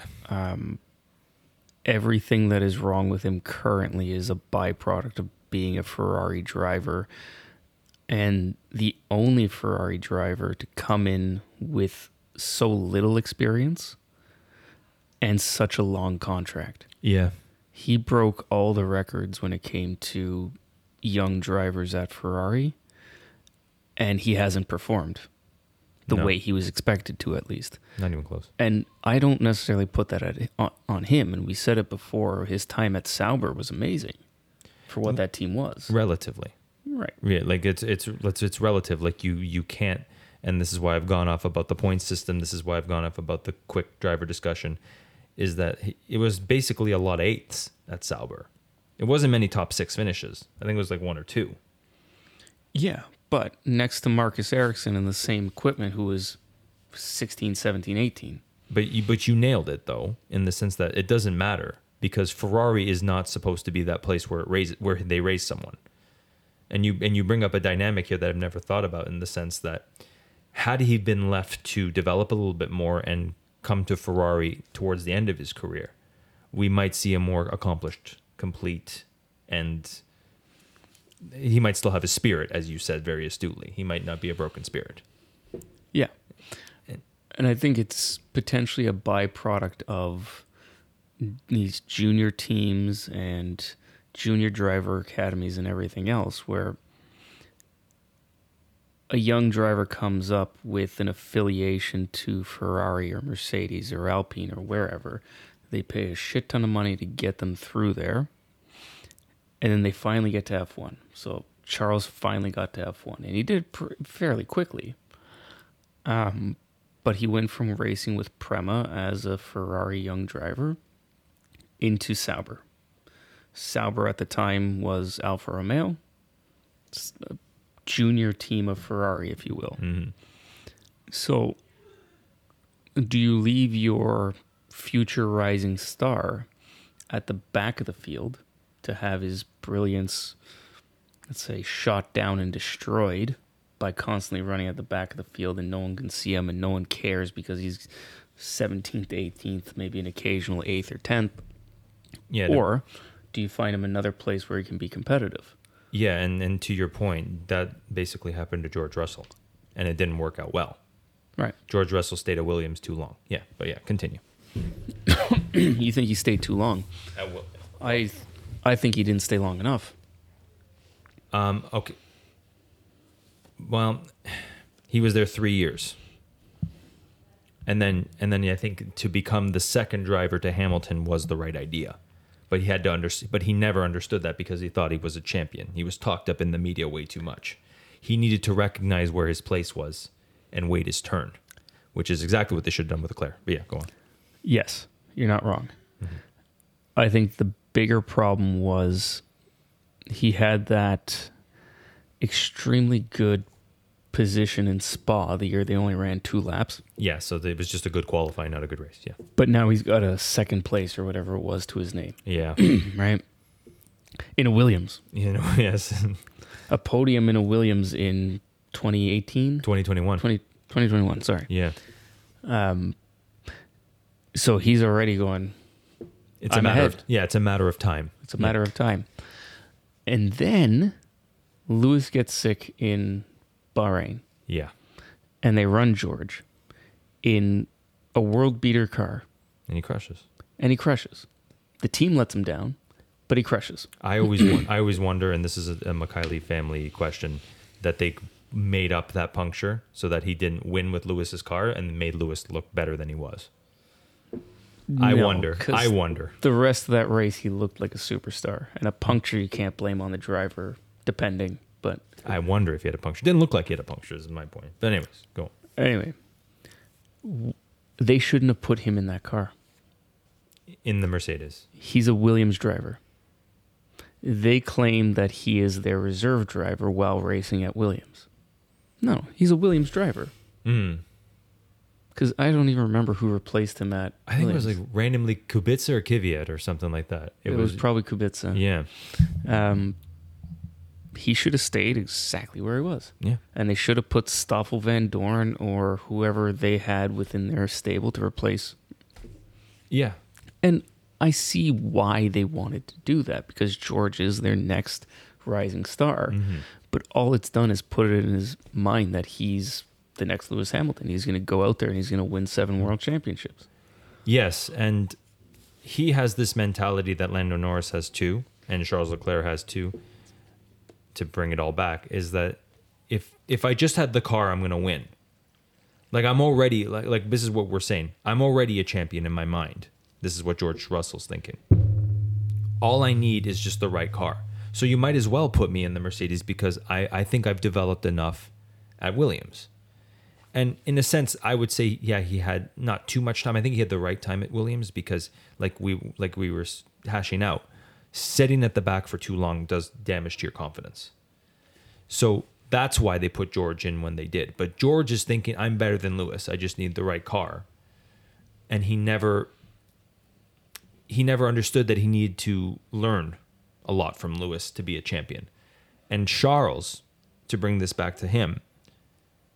Everything that is wrong with him currently is a byproduct of being a Ferrari driver. And the only Ferrari driver to come in with so little experience and such a long contract. Yeah. He broke all the records when it came to young drivers at Ferrari, and he hasn't performed the way he was expected to, at least. Not even close. And I don't necessarily put that on him, and we said it before, his time at Sauber was amazing for what that team was. Relatively. Right. Yeah, like it's relative. Like you can't, and this is why I've gone off about the point system, this is why I've gone off about the quick driver discussion, is that it was basically a lot of eighths at Sauber. It wasn't many top six finishes. I think it was like one or two. Yeah, but next to Marcus Ericsson in the same equipment, who was 16, 17, 18. But you nailed it, though, in the sense that it doesn't matter, because Ferrari is not supposed to be that place where they raise someone. And you bring up a dynamic here that I've never thought about, in the sense that had he been left to develop a little bit more and come to Ferrari towards the end of his career, we might see a more accomplished, complete, and he might still have his spirit, as you said very astutely. He might not be a broken spirit. Yeah. And I think it's potentially a byproduct of these junior teams and junior driver academies and everything else, where a young driver comes up with an affiliation to Ferrari or Mercedes or Alpine or wherever. They pay a shit ton of money to get them through there. And then they finally get to F1. So Charles finally got to F1. And he did fairly quickly. But he went from racing with Prema as a Ferrari young driver into Sauber. Sauber at the time was Alfa Romeo. It's junior team of Ferrari, if you will. Mm-hmm. So do you leave your future rising star at the back of the field to have his brilliance, let's say, shot down and destroyed by constantly running at the back of the field and no one can see him and no one cares because he's 17th, 18th, maybe an occasional 8th or 10th? Yeah. Or do you find him another place where he can be competitive? Yeah, and to your point, that basically happened to George Russell, and it didn't work out well. Right. George Russell stayed at Williams too long. Yeah, but yeah, continue. You think he stayed too long? I think he didn't stay long enough. Okay. Well, he was there 3 years. And then I think to become the second driver to Hamilton was the right idea. But he had to understand. But he never understood that because he thought he was a champion. He was talked up in the media way too much. He needed to recognize where his place was and wait his turn, which is exactly what they should have done with Leclerc. But yeah, go on. Yes, you're not wrong. Mm-hmm. I think the bigger problem was he had that extremely good position in Spa the year they only ran 2 laps. Yeah, so it was just a good qualifying, not a good race. Yeah, but now he's got a second place or whatever it was to his name. Yeah, right. In a Williams, yes, a podium in a Williams in 2021. Sorry. Yeah. So he's already going. It's a matter of time. It's a matter of time. And then Lewis gets sick in Bahrain. Yeah. And they run George in a world beater car. And he crushes. The team lets him down, but he crushes. I always wonder, and this is a McKiley family question, that they made up that puncture so that he didn't win with Lewis's car and made Lewis look better than he was. I wonder. The rest of that race, he looked like a superstar. And a puncture you can't blame on the driver, depending. But I wonder if he had a puncture. Didn't look like he had a puncture, is my point. But anyways, go on. Anyway, they shouldn't have put him in that car. In the Mercedes. He's a Williams driver. They claim that he is their reserve driver while racing at Williams. No, he's a Williams driver. Mm. Because I don't even remember who replaced him at Williams. I think it was like randomly Kubica or Kvyat or something like that. It was probably Kubica. Yeah. He should have stayed exactly where he was. Yeah. And they should have put Stoffel Van Dorn or whoever they had within their stable to replace. Yeah. And I see why they wanted to do that, because George is their next rising star. Mm-hmm. But all it's done is put it in his mind that he's the next Lewis Hamilton. He's going to go out there and he's going to win 7 world championships. Yes, and he has this mentality that Lando Norris has too, and Charles Leclerc has too, to bring it all back, is that if I just had the car, I'm going to win. Like, I'm already, like this is what we're saying. I'm already a champion in my mind. This is what George Russell's thinking. All I need is just the right car. So you might as well put me in the Mercedes, because I think I've developed enough at Williams. And in a sense, I would say, yeah, he had not too much time. I think he had the right time at Williams, because like we were hashing out, sitting at the back for too long does damage to your confidence. So that's why they put George in when they did. But George is thinking, I'm better than Lewis. I just need the right car. And he never understood that he needed to learn a lot from Lewis to be a champion. And Charles, to bring this back to him,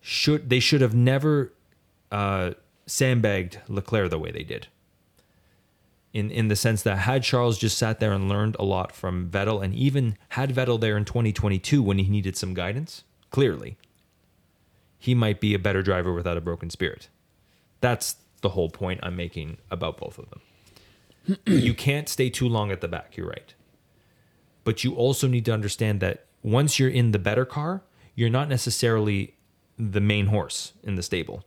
should have never sandbagged Leclerc the way they did. In the sense that had Charles just sat there and learned a lot from Vettel, and even had Vettel there in 2022 when he needed some guidance, clearly, he might be a better driver without a broken spirit. That's the whole point I'm making about both of them. You can't stay too long at the back, you're right. But you also need to understand that once you're in the better car, you're not necessarily the main horse in the stable.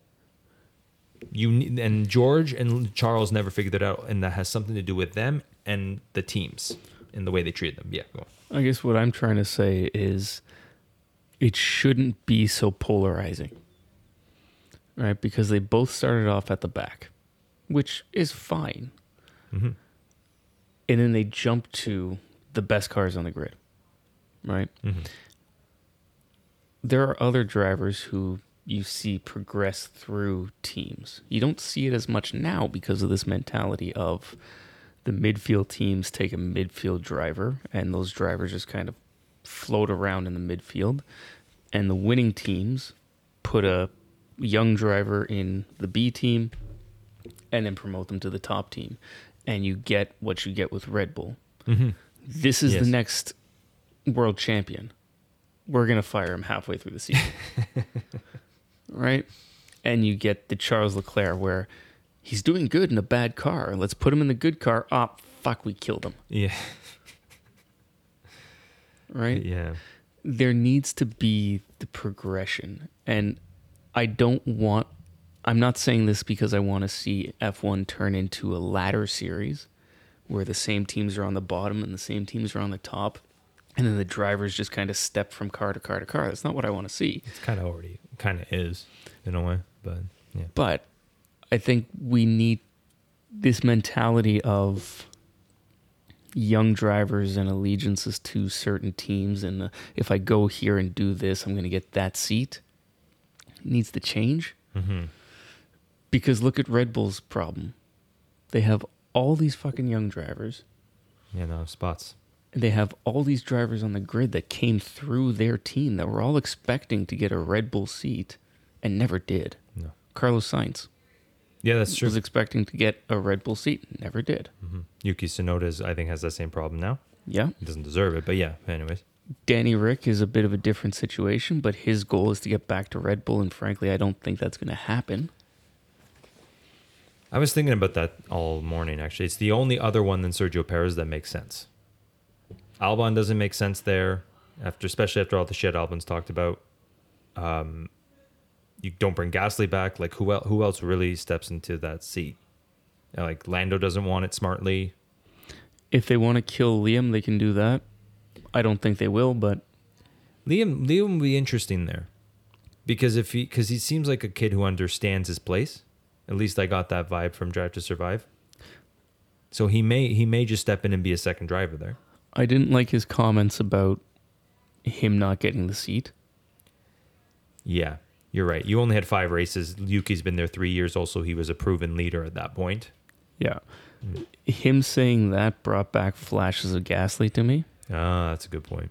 And George and Charles never figured it out, and that has something to do with them and the teams and the way they treat them. Yeah, go on. I guess what I'm trying to say is it shouldn't be so polarizing, right? Because they both started off at the back, which is fine. Mm-hmm. And then they jump to the best cars on the grid, right? Mm-hmm. There are other drivers who you see progress through teams. You don't see it as much now because of this mentality of the midfield teams take a midfield driver, and those drivers just kind of float around in the midfield. And the winning teams put a young driver in the B team and then promote them to the top team. And you get what you get with Red Bull. Mm-hmm. This is the next world champion. We're going to fire him halfway through the season. Right? And you get the Charles Leclerc where he's doing good in a bad car. Let's put him in the good car. Oh, fuck, we killed him. Yeah. Right? Yeah. There needs to be the progression. And I'm not saying this because I want to see F1 turn into a ladder series where the same teams are on the bottom and the same teams are on the top, and then the drivers just kind of step from car to car to car. That's not what I want to see. It's kind of is in a way, but yeah. But I think we need this mentality of young drivers and allegiances to certain teams, and if I go here and do this, I'm going to get that seat. It needs to change. Mm-hmm. Because look at Red Bull's problem. They have all these fucking young drivers. Yeah, no spots. They have all these drivers on the grid that came through their team that were all expecting to get a Red Bull seat and never did. No. Carlos Sainz. Yeah, that's true. Was expecting to get a Red Bull seat and never did. Mm-hmm. Yuki Tsunoda, I think, has that same problem now. Yeah. He doesn't deserve it, but yeah, anyways. Danny Rick is a bit of a different situation, but his goal is to get back to Red Bull, and frankly, I don't think that's going to happen. I was thinking about that all morning, actually. It's the only other one than Sergio Perez that makes sense. Albon doesn't make sense there, especially after all the shit Albon's talked about. You don't bring Gasly back. Like, who else really steps into that seat? Like, Lando doesn't want it smartly. If they want to kill Liam, they can do that. I don't think they will, but... Liam will be interesting there, because he seems like a kid who understands his place. At least I got that vibe from Drive to Survive. So he may just step in and be a second driver there. I didn't like his comments about him not getting the seat. Yeah, you're right. You only had 5 races. Yuki's been there 3 years. Also, he was a proven leader at that point. Yeah. Him saying that brought back flashes of Gasly to me. Ah, that's a good point.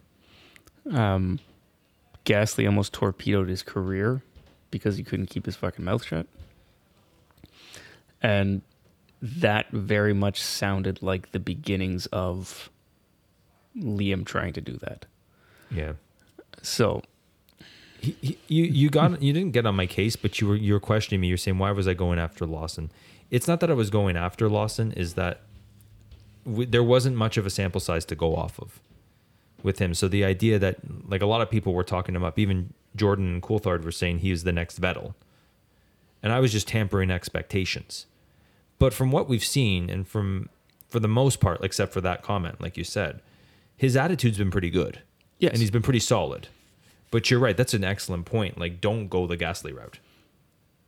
Gasly almost torpedoed his career because he couldn't keep his fucking mouth shut. And that very much sounded like the beginnings of Liam trying to do that. Yeah. So... You didn't get on my case, but you were questioning me. You're saying, why was I going after Lawson? It's not that I was going after Lawson. Is that there wasn't much of a sample size to go off of with him. So the idea that, like, a lot of people were talking him up, even Jordan and Coulthard were saying he was the next Vettel, and I was just tampering expectations. But from what we've seen, and for the most part, except for that comment, like you said, his attitude's been pretty good. Yes. And he's been pretty solid. But you're right. That's an excellent point. Like, don't go the Gasly route.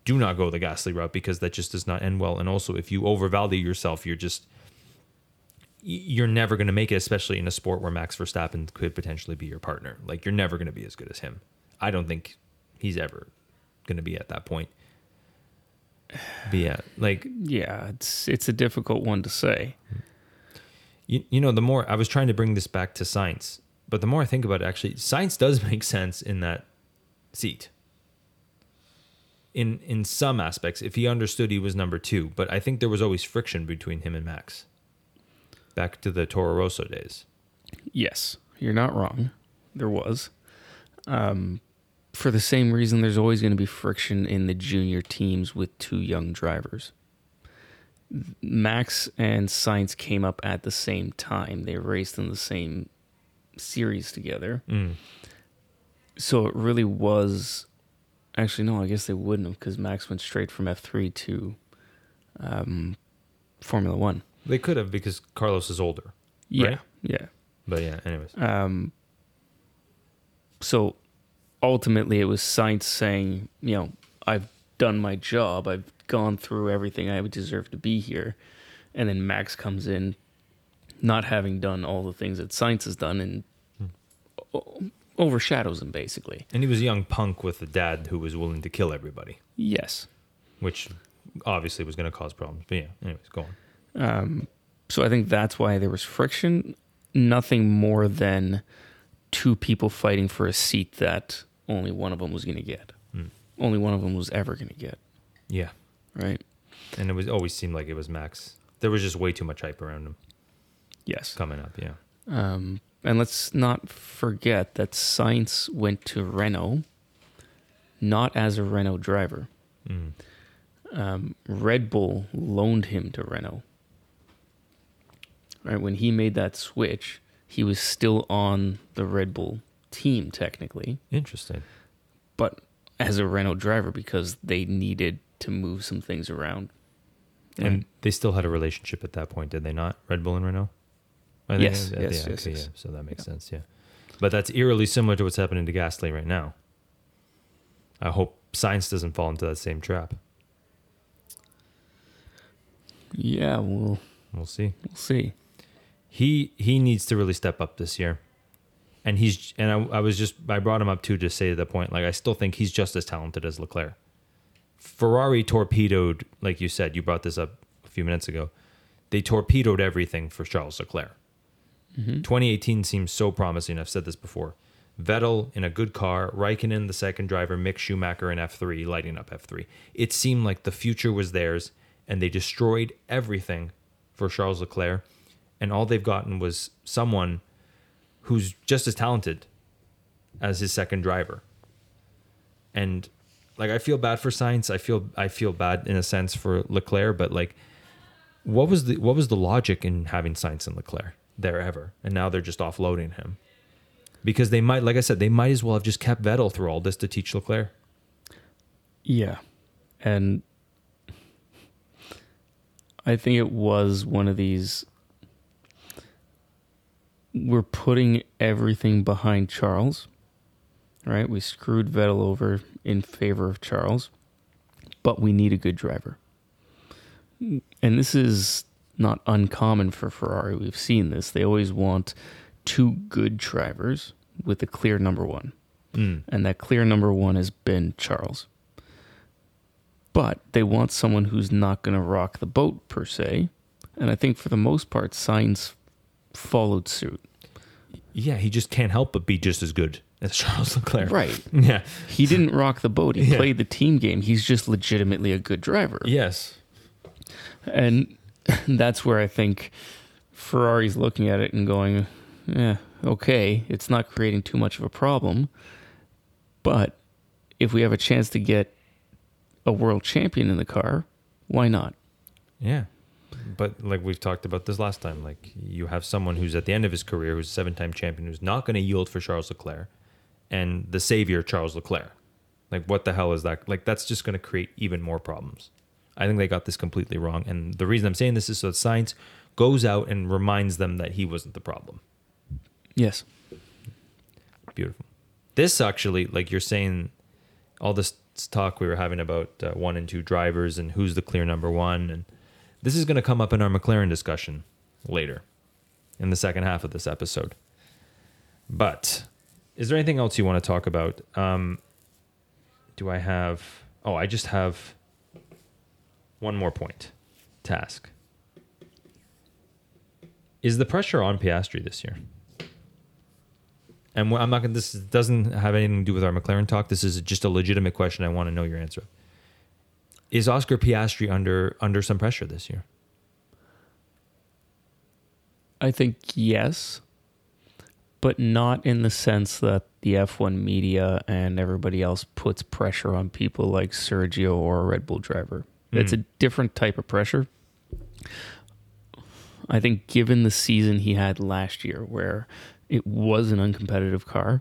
Do not go the Gasly route, because that just does not end well. And also, if you overvalue yourself, you're never going to make it, especially in a sport where Max Verstappen could potentially be your partner. Like, you're never going to be as good as him. I don't think he's ever going to be at that point. But yeah, like... Yeah, it's a difficult one to say. You know, the more... I was trying to bring this back to Sainz. But the more I think about it, actually, Sainz does make sense in that seat. In some aspects, if he understood he was number 2. But I think there was always friction between him and Max. Back to the Toro Rosso days. Yes, you're not wrong. There was. For the same reason, there's always going to be friction in the junior teams with 2 young drivers. Max and Sainz came up at the same time. They raced in the same series together. So it really was... Actually, no, I guess they wouldn't have, because Max went straight from F3 to Formula 1. They could have, because Carlos is older. Yeah, right? Yeah. But yeah, anyways. So ultimately it was Sainz saying, you know, I've done my job. I've gone through everything. I would deserve to be here. And then Max comes in, not having done all the things that Sainz has done, and overshadows him, basically. And he was a young punk with a dad who was willing to kill everybody. Yes. Which obviously was going to cause problems. But yeah, anyways, go on. So I think that's why there was friction. Nothing more than 2 people fighting for a seat that only one of them was going to get. Only one of them was ever going to get. Yeah. Right? And it was always seemed like it was Max. There was just way too much hype around him. Yes. Coming up, yeah. And let's not forget that Sainz went to Renault not as a Renault driver. Red Bull loaned him to Renault. Right, when he made that switch, he was still on the Red Bull team, technically. Interesting. But as a Renault driver, because they needed to move some things around. And they still had a relationship at that point, did they not? Red Bull and Renault? Yes. So that makes sense, yeah. But that's eerily similar to what's happening to Gasly right now. I hope Sainz doesn't fall into that same trap. Yeah, we'll see. We'll see. He needs to really step up this year, and I brought him up too to say the point. Like, I still think he's just as talented as Leclerc. Ferrari torpedoed, like you said. You brought this up a few minutes ago. They torpedoed everything for Charles Leclerc. 2018 seems so promising. I've said this before. Vettel in a good car, Raikkonen the second driver, Mick Schumacher in F3, lighting up F3. It seemed like the future was theirs, and they destroyed everything for Charles Leclerc, and all they've gotten was someone who's just as talented as his second driver. And, like, I feel bad for Sainz. I feel bad in a sense for Leclerc, but, like, what was the logic in having Sainz and Leclerc there ever? And now they're just offloading him. Because they might, like I said, they might as well have just kept Vettel through all this to teach Leclerc. Yeah. And I think it was one of these, we're putting everything behind Charles right? We screwed Vettel over in favor of Charles, but we need a good driver. And this is not uncommon for Ferrari. We've seen this. They always want two good drivers with a clear number one. And that clear number one has been Charles. But they want someone who's not going to rock the boat, per se. And I think for the most part, Sainz followed suit. Yeah, he just can't help but be just as good as Charles Leclerc. Right. Yeah. He didn't rock the boat. He played the team game. He's just legitimately a good driver. Yes. And that's where I think Ferrari's looking at it and going, yeah, okay, it's not creating too much of a problem. But if we have a chance to get a world champion in the car, why not? Yeah. But like we've talked about this last time, like you have someone who's at the end of his career, who's a seven-time champion, who's not going to yield for Charles Leclerc and the savior Charles Leclerc. Like what the hell is that? Like that's just going to create even more problems. I think they got this completely wrong. And the reason I'm saying this is so that Sainz goes out and reminds them that he wasn't the problem. Yes. Beautiful. This actually, like you're saying, all this talk we were having about one and two drivers and who's the clear number one. And this is going to come up in our McLaren discussion later in the second half of this episode. But is there anything else you want to talk about? Do I have... Oh, I just have one more point. Task. Is the pressure on Piastri this year? And I'm not going. This doesn't have anything to do with our McLaren talk. This is just a legitimate question. I want to know your answer. Is Oscar Piastri under some pressure this year? I think yes, but not in the sense that the F1 media and everybody else puts pressure on people like Sergio or a Red Bull driver. It's a different type of pressure. I think given the season he had last year where it was an uncompetitive car,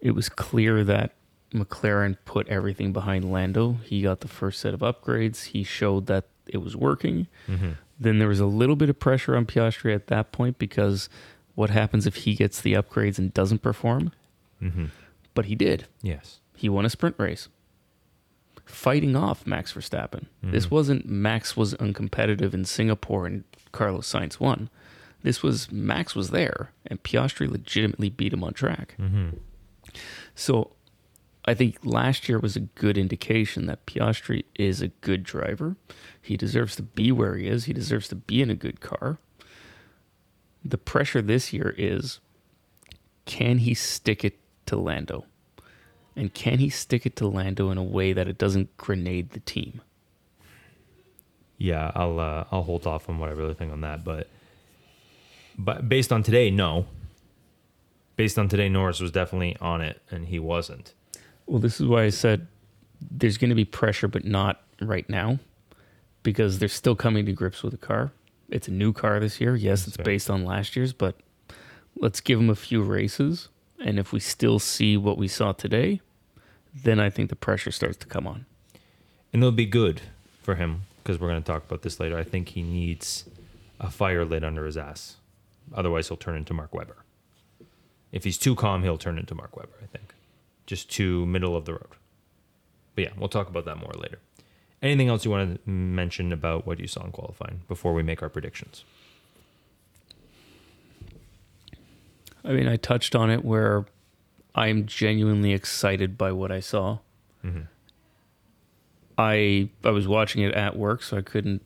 it was clear that McLaren put everything behind Lando. He got the first set of upgrades. He showed that it was working. Mm-hmm. Then there was a little bit of pressure on Piastri at that point because what happens if he gets the upgrades and doesn't perform? Mm-hmm. But he did. Yes. He won a sprint race, fighting off Max Verstappen. Mm-hmm. This wasn't Max was uncompetitive in Singapore and Carlos Sainz won. This was Max was there and Piastri legitimately beat him on track. Mm-hmm. So I think last year was a good indication that Piastri is a good driver. He deserves to be where he is. He deserves to be in a good car. The pressure this year is, can he stick it to Lando? And can he stick it to Lando in a way that it doesn't grenade the team? Yeah, I'll hold off on what I really think on that. But based on today, no. Based on today, Norris was definitely on it, and he wasn't. Well, this is why I said there's going to be pressure, but not right now, because they're still coming to grips with the car. It's a new car this year. Yes, it's based on last year's, but let's give them a few races. And if we still see what we saw today, then I think the pressure starts to come on. And it'll be good for him, because we're going to talk about this later. I think he needs a fire lit under his ass. Otherwise, he'll turn into Mark Webber. If he's too calm, he'll turn into Mark Webber, I think. Just too middle of the road. But yeah, we'll talk about that more later. Anything else you want to mention about what you saw in qualifying before we make our predictions? I mean, I touched on it where I'm genuinely excited by what I saw. Mm-hmm. I was watching it at work, so I couldn't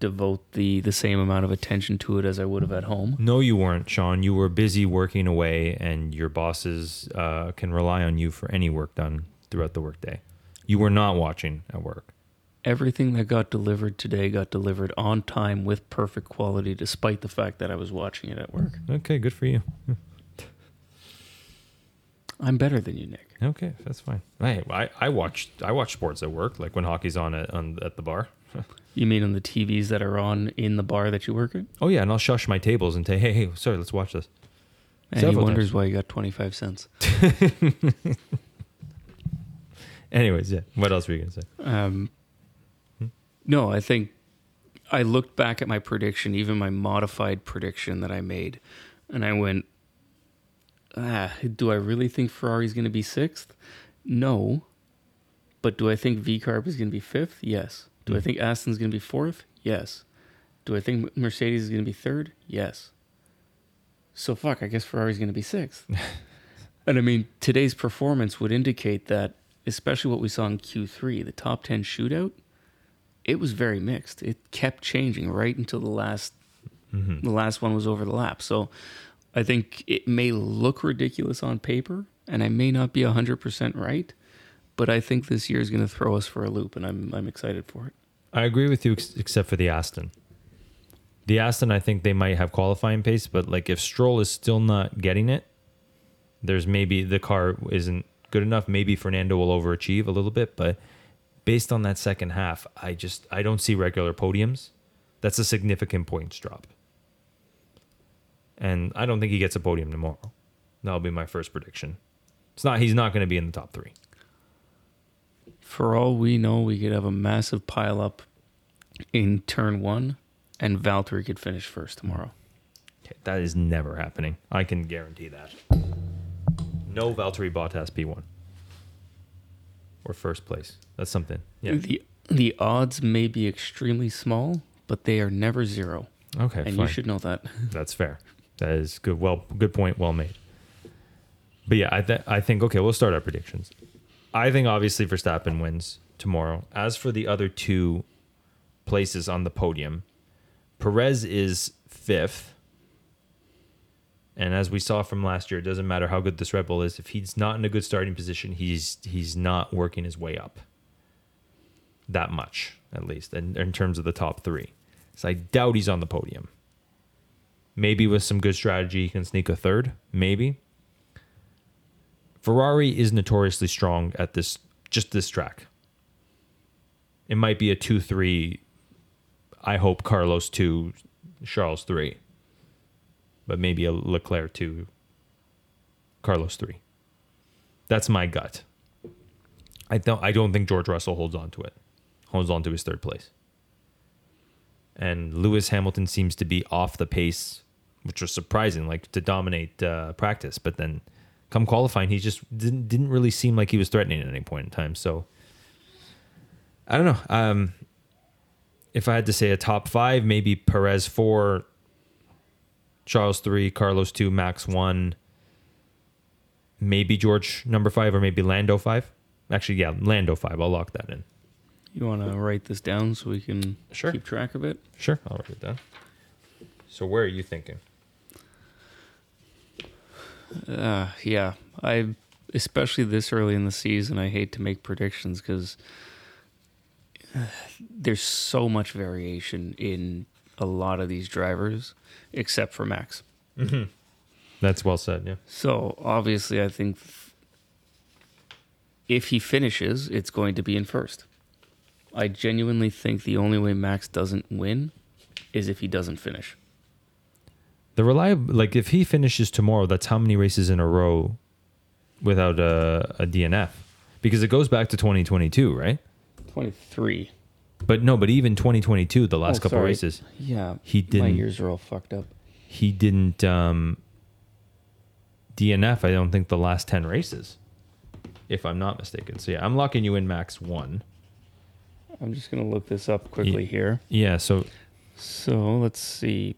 devote the same amount of attention to it as I would have at home. No, you weren't, Sean. You were busy working away, and your bosses can rely on you for any work done throughout the workday. You were not watching at work. Everything that got delivered today got delivered on time with perfect quality, despite the fact that I was watching it at work. Okay, good for you. I'm better than you, Nick. Okay, that's fine. Right. I watch sports at work, like when hockey's on at the bar. You mean on the TVs that are on in the bar that you work at? Oh yeah, and I'll shush my tables and say, hey, sorry, let's watch this. And several he wonders times. Why you got 25 cents. Anyways, yeah. What else were you gonna say? No, I think I looked back at my prediction, even my modified prediction that I made, and I went, do I really think Ferrari's going to be sixth? No. But do I think V-Carb is going to be fifth? Yes. Do I think Aston's going to be fourth? Yes. Do I think Mercedes is going to be third? Yes. So, fuck, I guess Ferrari's going to be sixth. And, I mean, today's performance would indicate that, especially what we saw in Q3, the top 10 shootout, it was very mixed. It kept changing right until the last one was over the lap. So I think it may look ridiculous on paper, and I may not be 100% right, but I think this year is going to throw us for a loop, and I'm excited for it. I agree with you, except for the Aston. The Aston, I think they might have qualifying pace, but like if Stroll is still not getting it, there's maybe the car isn't good enough. Maybe Fernando will overachieve a little bit, but based on that second half, I don't see regular podiums. That's a significant points drop. And I don't think he gets a podium tomorrow. That'll be my first prediction. He's not going to be in the top three. For all we know, we could have a massive pile-up in turn one, and Valtteri could finish first tomorrow. Okay, that is never happening. I can guarantee that. No Valtteri Bottas P1. Or first place. That's something. Yeah. The odds may be extremely small, but they are never zero. Okay, and fine. You should know that. That's fair. That is good. Well, good point. Well made. But yeah, I think, okay, we'll start our predictions. I think obviously Verstappen wins tomorrow. As for the other two places on the podium, Perez is fifth. And as we saw from last year, it doesn't matter how good this Red Bull is. If he's not in a good starting position, he's not working his way up that much, at least, in terms of the top three. So I doubt he's on the podium. Maybe with some good strategy, he can sneak a third. Maybe. Ferrari is notoriously strong at this track. It might be a 2-3. I hope Carlos 2, Charles 3. But maybe a Leclerc 2, Carlos 3. That's my gut. I don't think George Russell holds on to his third place. And Lewis Hamilton seems to be off the pace, which was surprising, like to dominate practice. But then come qualifying, he just didn't really seem like he was threatening at any point in time. So I don't know. If I had to say a top five, maybe Perez 4, Charles 3, Carlos 2, Max 1, maybe George number 5, or maybe Lando 5. Actually, yeah, Lando 5. I'll lock that in. You want to write this down so we can keep track of it? Sure, I'll write it down. So where are you thinking? Yeah, especially this early in the season, I hate to make predictions because there's so much variation in a lot of these drivers, except for Max. Mm-hmm. That's well said, yeah. So obviously I think if he finishes, it's going to be in first. I genuinely think the only way Max doesn't win is if he doesn't finish. If he finishes tomorrow, that's how many races in a row without a DNF? Because it goes back to 2022, right? 23. But no, even 2022, the last couple races. Yeah, he didn't. My years are all fucked up. He didn't DNF, I don't think, the last 10 races, if I'm not mistaken. So yeah, I'm locking you in Max 1. I'm just going to look this up quickly here. Yeah, so let's see.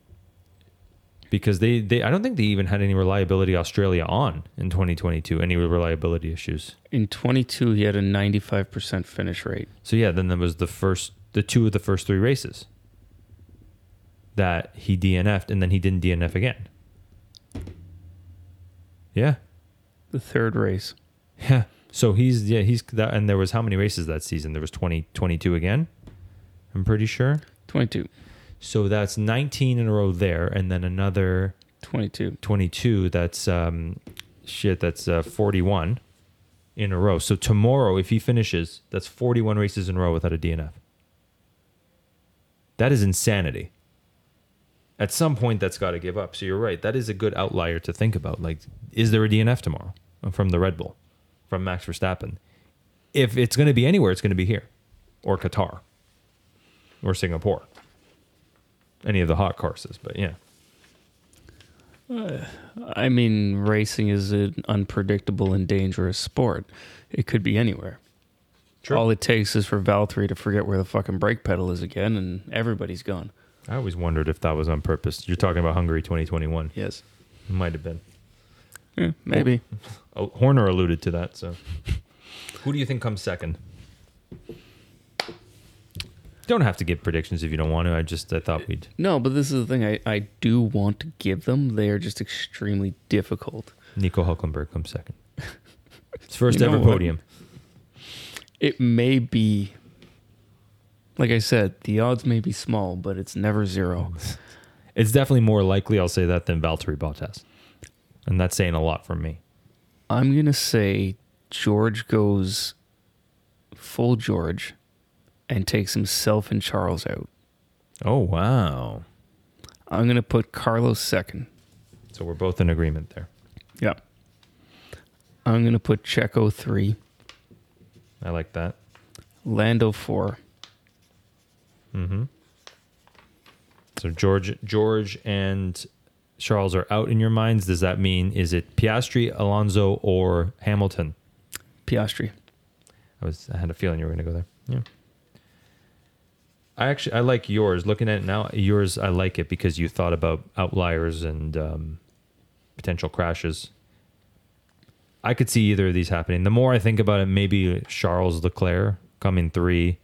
Because they I don't think they even had any reliability Australia on in 2022, any reliability issues. In 22, he had a 95% finish rate. So yeah, then there was the two of the first three races that he DNF'd, and then he didn't DNF again. Yeah. The third race. Yeah. So he's that, and there was how many races that season? There was 22 again, I'm pretty sure. 22. So that's 19 in a row there, and then another 22. That's 41 in a row. So tomorrow, if he finishes, that's 41 races in a row without a DNF. That is insanity. At some point, that's got to give up. So you're right. That is a good outlier to think about. Like, is there a DNF tomorrow from the Red Bull, from Max Verstappen? If it's going to be anywhere, it's going to be here, or Qatar, or Singapore. Any of the hot courses, but yeah. I mean, racing is an unpredictable and dangerous sport. It could be anywhere. True. All it takes is for Valtteri to forget where the fucking brake pedal is again, and everybody's gone. I always wondered if that was on purpose. You're talking about Hungary 2021. Yes. It might have been. Yeah, maybe. Oh, Horner alluded to that, so. Who do you think comes second? Don't have to give predictions if you don't want to. I thought we'd... No, but this is the thing. I do want to give them. They are just extremely difficult. Nico Hülkenberg comes second. It's first ever podium. It may be... Like I said, the odds may be small, but it's never zero. It's definitely more likely, I'll say that, than Valtteri Bottas. And that's saying a lot from me. I'm going to say George goes full George and takes himself and Charles out. Oh, wow. I'm going to put Carlos second. So we're both in agreement there. Yeah. I'm going to put Checo 3. I like that. Lando 4. Mm-hmm. So George and Charles are out in your minds. Does that mean, is it Piastri, Alonso, or Hamilton? Piastri. I had a feeling you were going to go there. Yeah. I like yours. Looking at it now, yours, I like it because you thought about outliers and potential crashes. I could see either of these happening. The more I think about it, maybe Charles Leclerc coming 3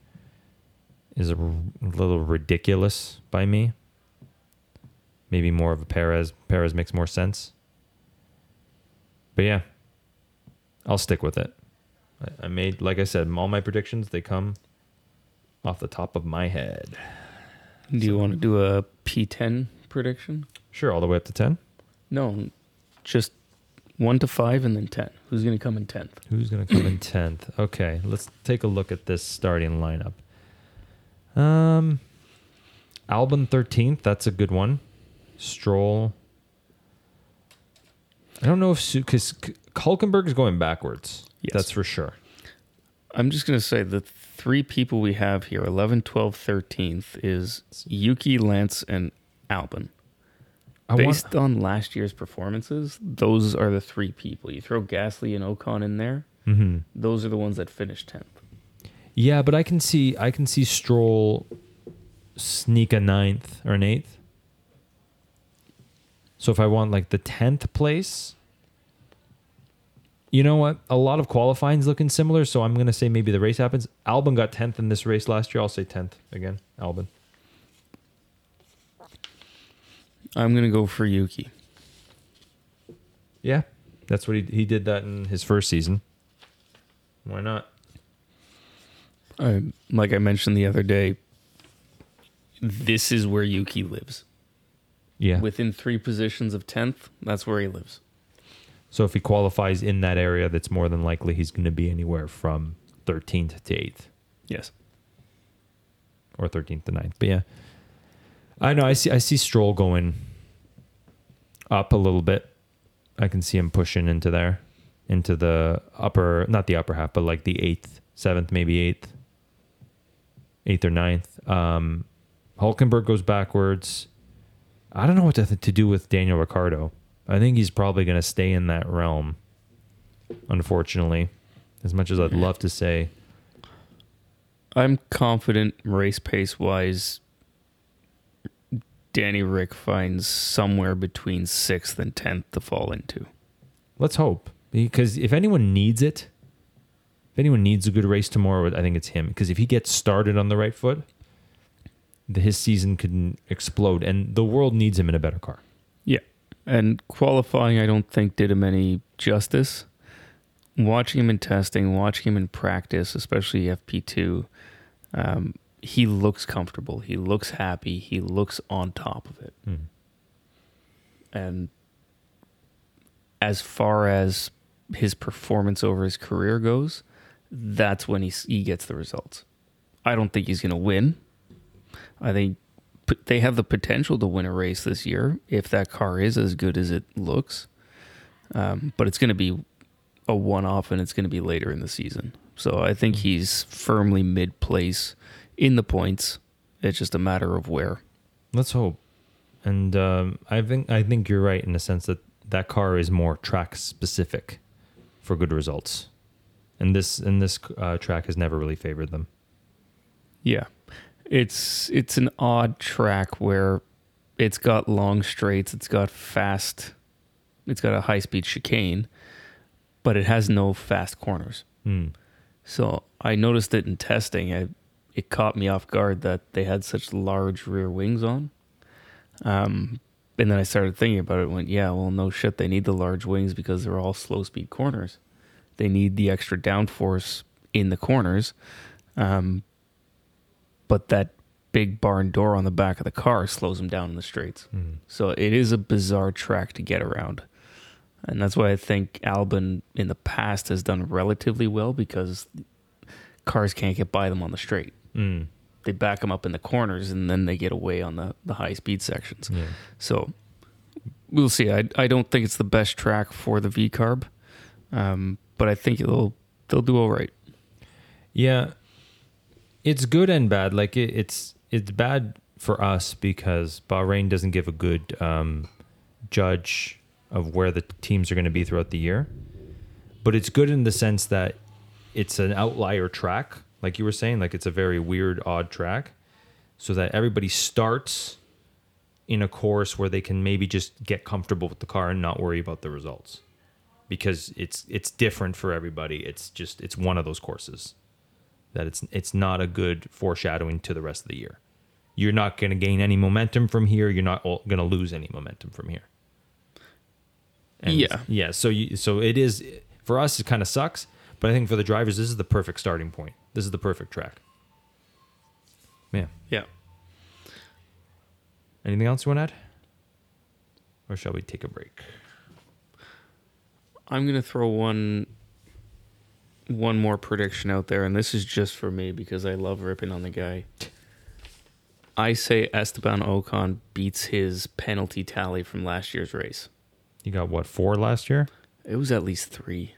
is a little ridiculous by me. Maybe more of a Perez. Perez makes more sense. But yeah, I'll stick with it. I made, like I said, all my predictions, they come off the top of my head. Do you want to do a P10 prediction? Sure, all the way up to 10? No, just 1 to 5 and then 10. Who's going to come in 10th? Who's going to come in 10th? Okay, let's take a look at this starting lineup. Albon 13th, that's a good one. Stroll. I don't know if... Because Hülkenberg is going backwards. Yes. That's for sure. I'm just going to say the three people we have here, 11, 12, 13th, is Yuki, Lance, and Albon. Based on last year's performances, those are the three people. You throw Gasly and Ocon in there, mm-hmm. Those are the ones that finished 10th. Yeah, but I can see Stroll sneak a 9th or an 8th. So if I want like the 10th place, you know what? A lot of qualifying is looking similar, so I'm going to say maybe the race happens. Albon got 10th in this race last year. I'll say 10th again, Albon. I'm going to go for Yuki. Yeah, that's what he did that in his first season. Why not? Like I mentioned the other day, this is where Yuki lives. Yeah. Within 3 positions of 10th, that's where he lives. So if he qualifies in that area, that's more than likely he's going to be anywhere from 13th to 8th. Yes. Or 13th to 9th. But yeah. I know, I see Stroll going up a little bit. I can see him pushing into there. Into the upper, not the upper half, but like the 8th, 7th, maybe 8th. 8th or 9th. Hülkenberg goes backwards. I don't know what to do with Daniel Ricciardo. I think he's probably going to stay in that realm, unfortunately, as much as I'd love to say. I'm confident race pace-wise, Danny Rick finds somewhere between 6th and 10th to fall into. Let's hope. Because if anyone needs it, if anyone needs a good race tomorrow, I think it's him. Because if he gets started on the right foot... his season could explode, and the world needs him in a better car. Yeah, and qualifying I don't think did him any justice. Watching him in testing, watching him in practice, especially FP2, he looks comfortable. He looks happy. He looks on top of it. Mm. And as far as his performance over his career goes, that's when he gets the results. I don't think he's going to win. I think they have the potential to win a race this year if that car is as good as it looks. But it's going to be a one-off, and it's going to be later in the season. So I think he's firmly mid-place in the points. It's just a matter of where. Let's hope. And I think you're right in the sense that that car is more track specific for good results, and this track has never really favored them. Yeah, it's an odd track where it's got long straights, it's got a high speed chicane, but it has no fast corners. So I noticed it in testing. It caught me off guard that they had such large rear wings on. And then I started thinking about it and went, yeah, well, no shit. They need the large wings because they're all slow speed corners. They need the extra downforce in the corners. But that big barn door on the back of the car slows them down in the straights. So it is a bizarre track to get around. And that's why I think Albon in the past has done relatively well, because cars can't get by them on the straight. They back them up in the corners, and then they get away on the high-speed sections. Yeah. So we'll see. I don't think it's the best track for the V-Carb, but I think they'll do all right. Yeah, it's good and bad. Like it's bad for us because Bahrain doesn't give a good judge of where the teams are going to be throughout the year. But it's good in the sense that it's an outlier track. Like you were saying, like it's a very weird, odd track, so that everybody starts in a course where they can maybe just get comfortable with the car and not worry about the results, because it's different for everybody. It's one of those courses that it's not a good foreshadowing to the rest of the year. You're not going to gain any momentum from here. You're not going to lose any momentum from here. And yeah. So it is for us. It kind of sucks. But I think for the drivers, this is the perfect starting point. This is the perfect track. Man. Yeah. Anything else you want to add? Or shall we take a break? I'm going to throw one more prediction out there, and this is just for me because I love ripping on the guy. I say Esteban Ocon beats his penalty tally from last year's race. You got, what, 4 last year? It was at least 3.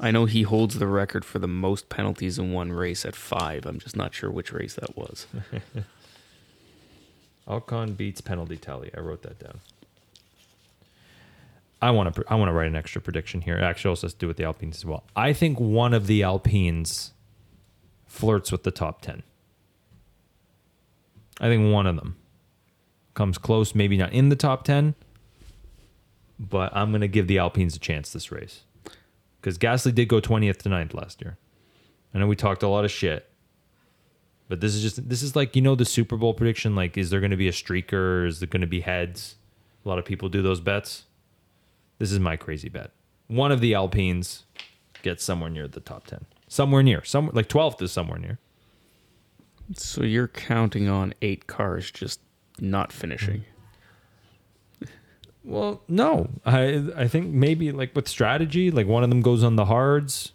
I know he holds the record for the most penalties in one race at 5. I'm just not sure which race that was. Ocon beats penalty tally. I wrote that down. I want to write an extra prediction here. It actually also has to do with the Alpines as well. I think one of the Alpines flirts with the top 10. I think one of them comes close, maybe not in the top 10, but I'm going to give the Alpines a chance this race. Because Gasly did go 20th to 9th last year. I know we talked a lot of shit. But this is like, you know, the Super Bowl prediction, like, is there going to be a streaker? Is there going to be heads? A lot of people do those bets. This is my crazy bet. One of the Alpines gets somewhere near the top 10. Somewhere near. Like 12th is somewhere near. So you're counting on 8 cars just not finishing. Well, no. I think maybe like with strategy, like one of them goes on the hards.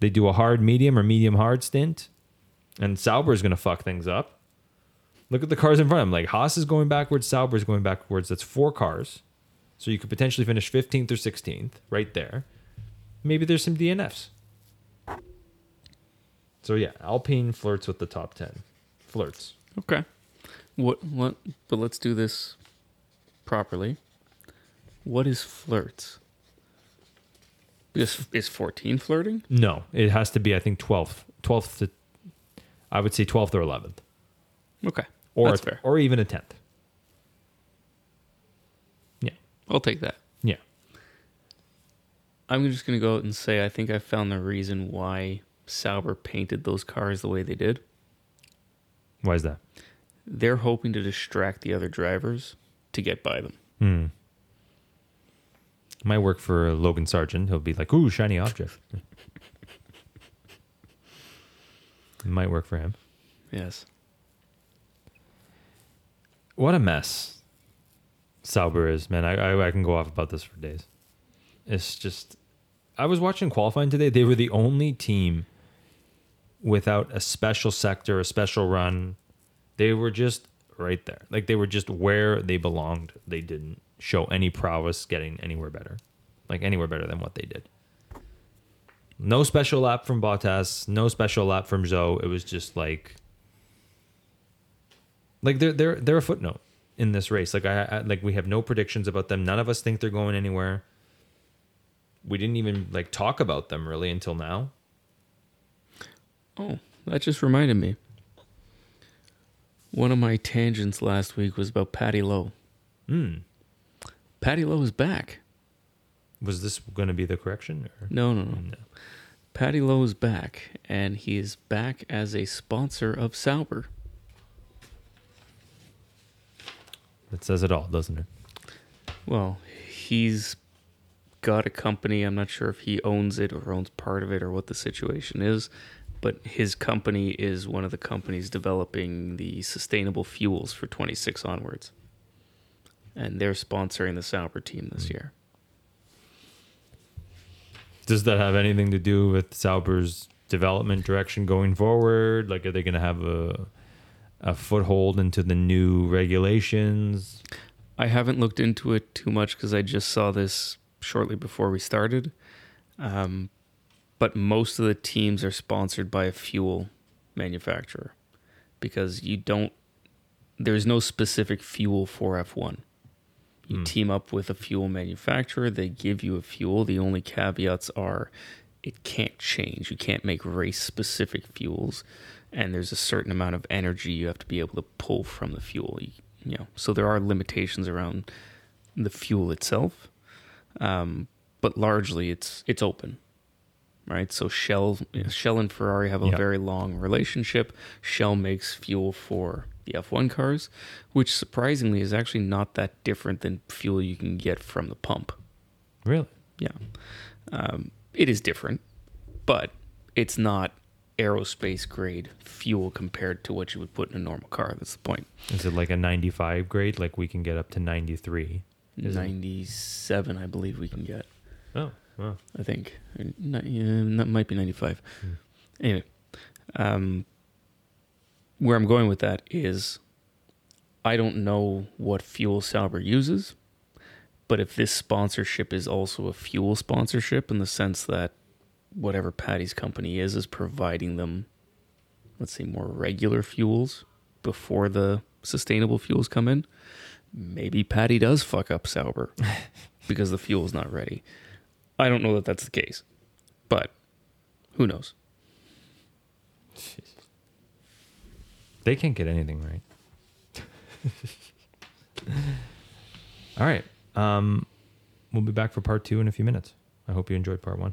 They do a hard medium or medium hard stint. And Sauber is going to fuck things up. Look at the cars in front of him. Like Haas is going backwards. Sauber is going backwards. That's 4 cars. So you could potentially finish 15th or 16th right there. Maybe there's some DNFs. So yeah, Alpine flirts with the top 10. Flirts. Okay. What? But let's do this properly. What is flirts? Is 14 flirting? No, it has to be, I think, 12th to, I would say 12th or 11th. Okay, that's fair. Or even a 10th. Yeah, I'll take that. Yeah, I'm just gonna go out and say I think I found the reason why Sauber painted those cars the way they did. Why is that? They're hoping to distract the other drivers to get by them. Might work for Logan Sargeant. He'll be like, ooh, shiny object. It might work for him. Yes. What a mess Sauber is, man. I can go off about this for days. It's just, I was watching qualifying today. They were the only team without a special sector, a special run. They were just right there. Like they were just where they belonged. They didn't show any prowess getting anywhere better. Like anywhere better than what they did. No special lap from Bottas, no special lap from Zhou. It was just like they're a footnote. in this race. Like I we have no predictions about them. None of us think they're going anywhere. We didn't even like talk about them really until now. Oh, that just reminded me. One of my tangents last week was about Patty Lowe. Patty Lowe is back. Was this going to be the correction? Or? No. Patty Lowe is back, and he is back as a sponsor of Sauber. That says it all, doesn't it? Well, he's got a company. I'm not sure if he owns it or owns part of it or what the situation is, but his company is one of the companies developing the sustainable fuels for 26 onwards. And they're sponsoring the Sauber team this year. Does that have anything to do with Sauber's development direction going forward? Like, are they going to have a foothold into the new regulations? I haven't looked into it too much because I just saw this shortly before we started. But most of the teams are sponsored by a fuel manufacturer because there's no specific fuel for F1. You team up with a fuel manufacturer. They give you a fuel. The only caveats are it can't change. You can't make race-specific fuels. And there's a certain amount of energy you have to be able to pull from the fuel. So there are limitations around the fuel itself. But largely, it's open. Right, so Shell and Ferrari have a very long relationship. Shell makes fuel for the F1 cars, which surprisingly is actually not that different than fuel you can get from the pump. Really? Yeah. It is different, but it's not aerospace grade fuel compared to what you would put in a normal car. That's the point. Is it like a 95 grade? Like we can get up to 93? 97, I believe we can get. Oh. Wow. I think. That might be 95. Anyway, where I'm going with that is I don't know what fuel Sauber uses, but if this sponsorship is also a fuel sponsorship in the sense that whatever Patty's company is providing them, let's say, more regular fuels before the sustainable fuels come in, maybe Patty does fuck up Sauber because the fuel's not ready. I don't know that that's the case, but who knows? Jeez. They can't get anything right. All right. We'll be back for part 2 in a few minutes. I hope you enjoyed part 1.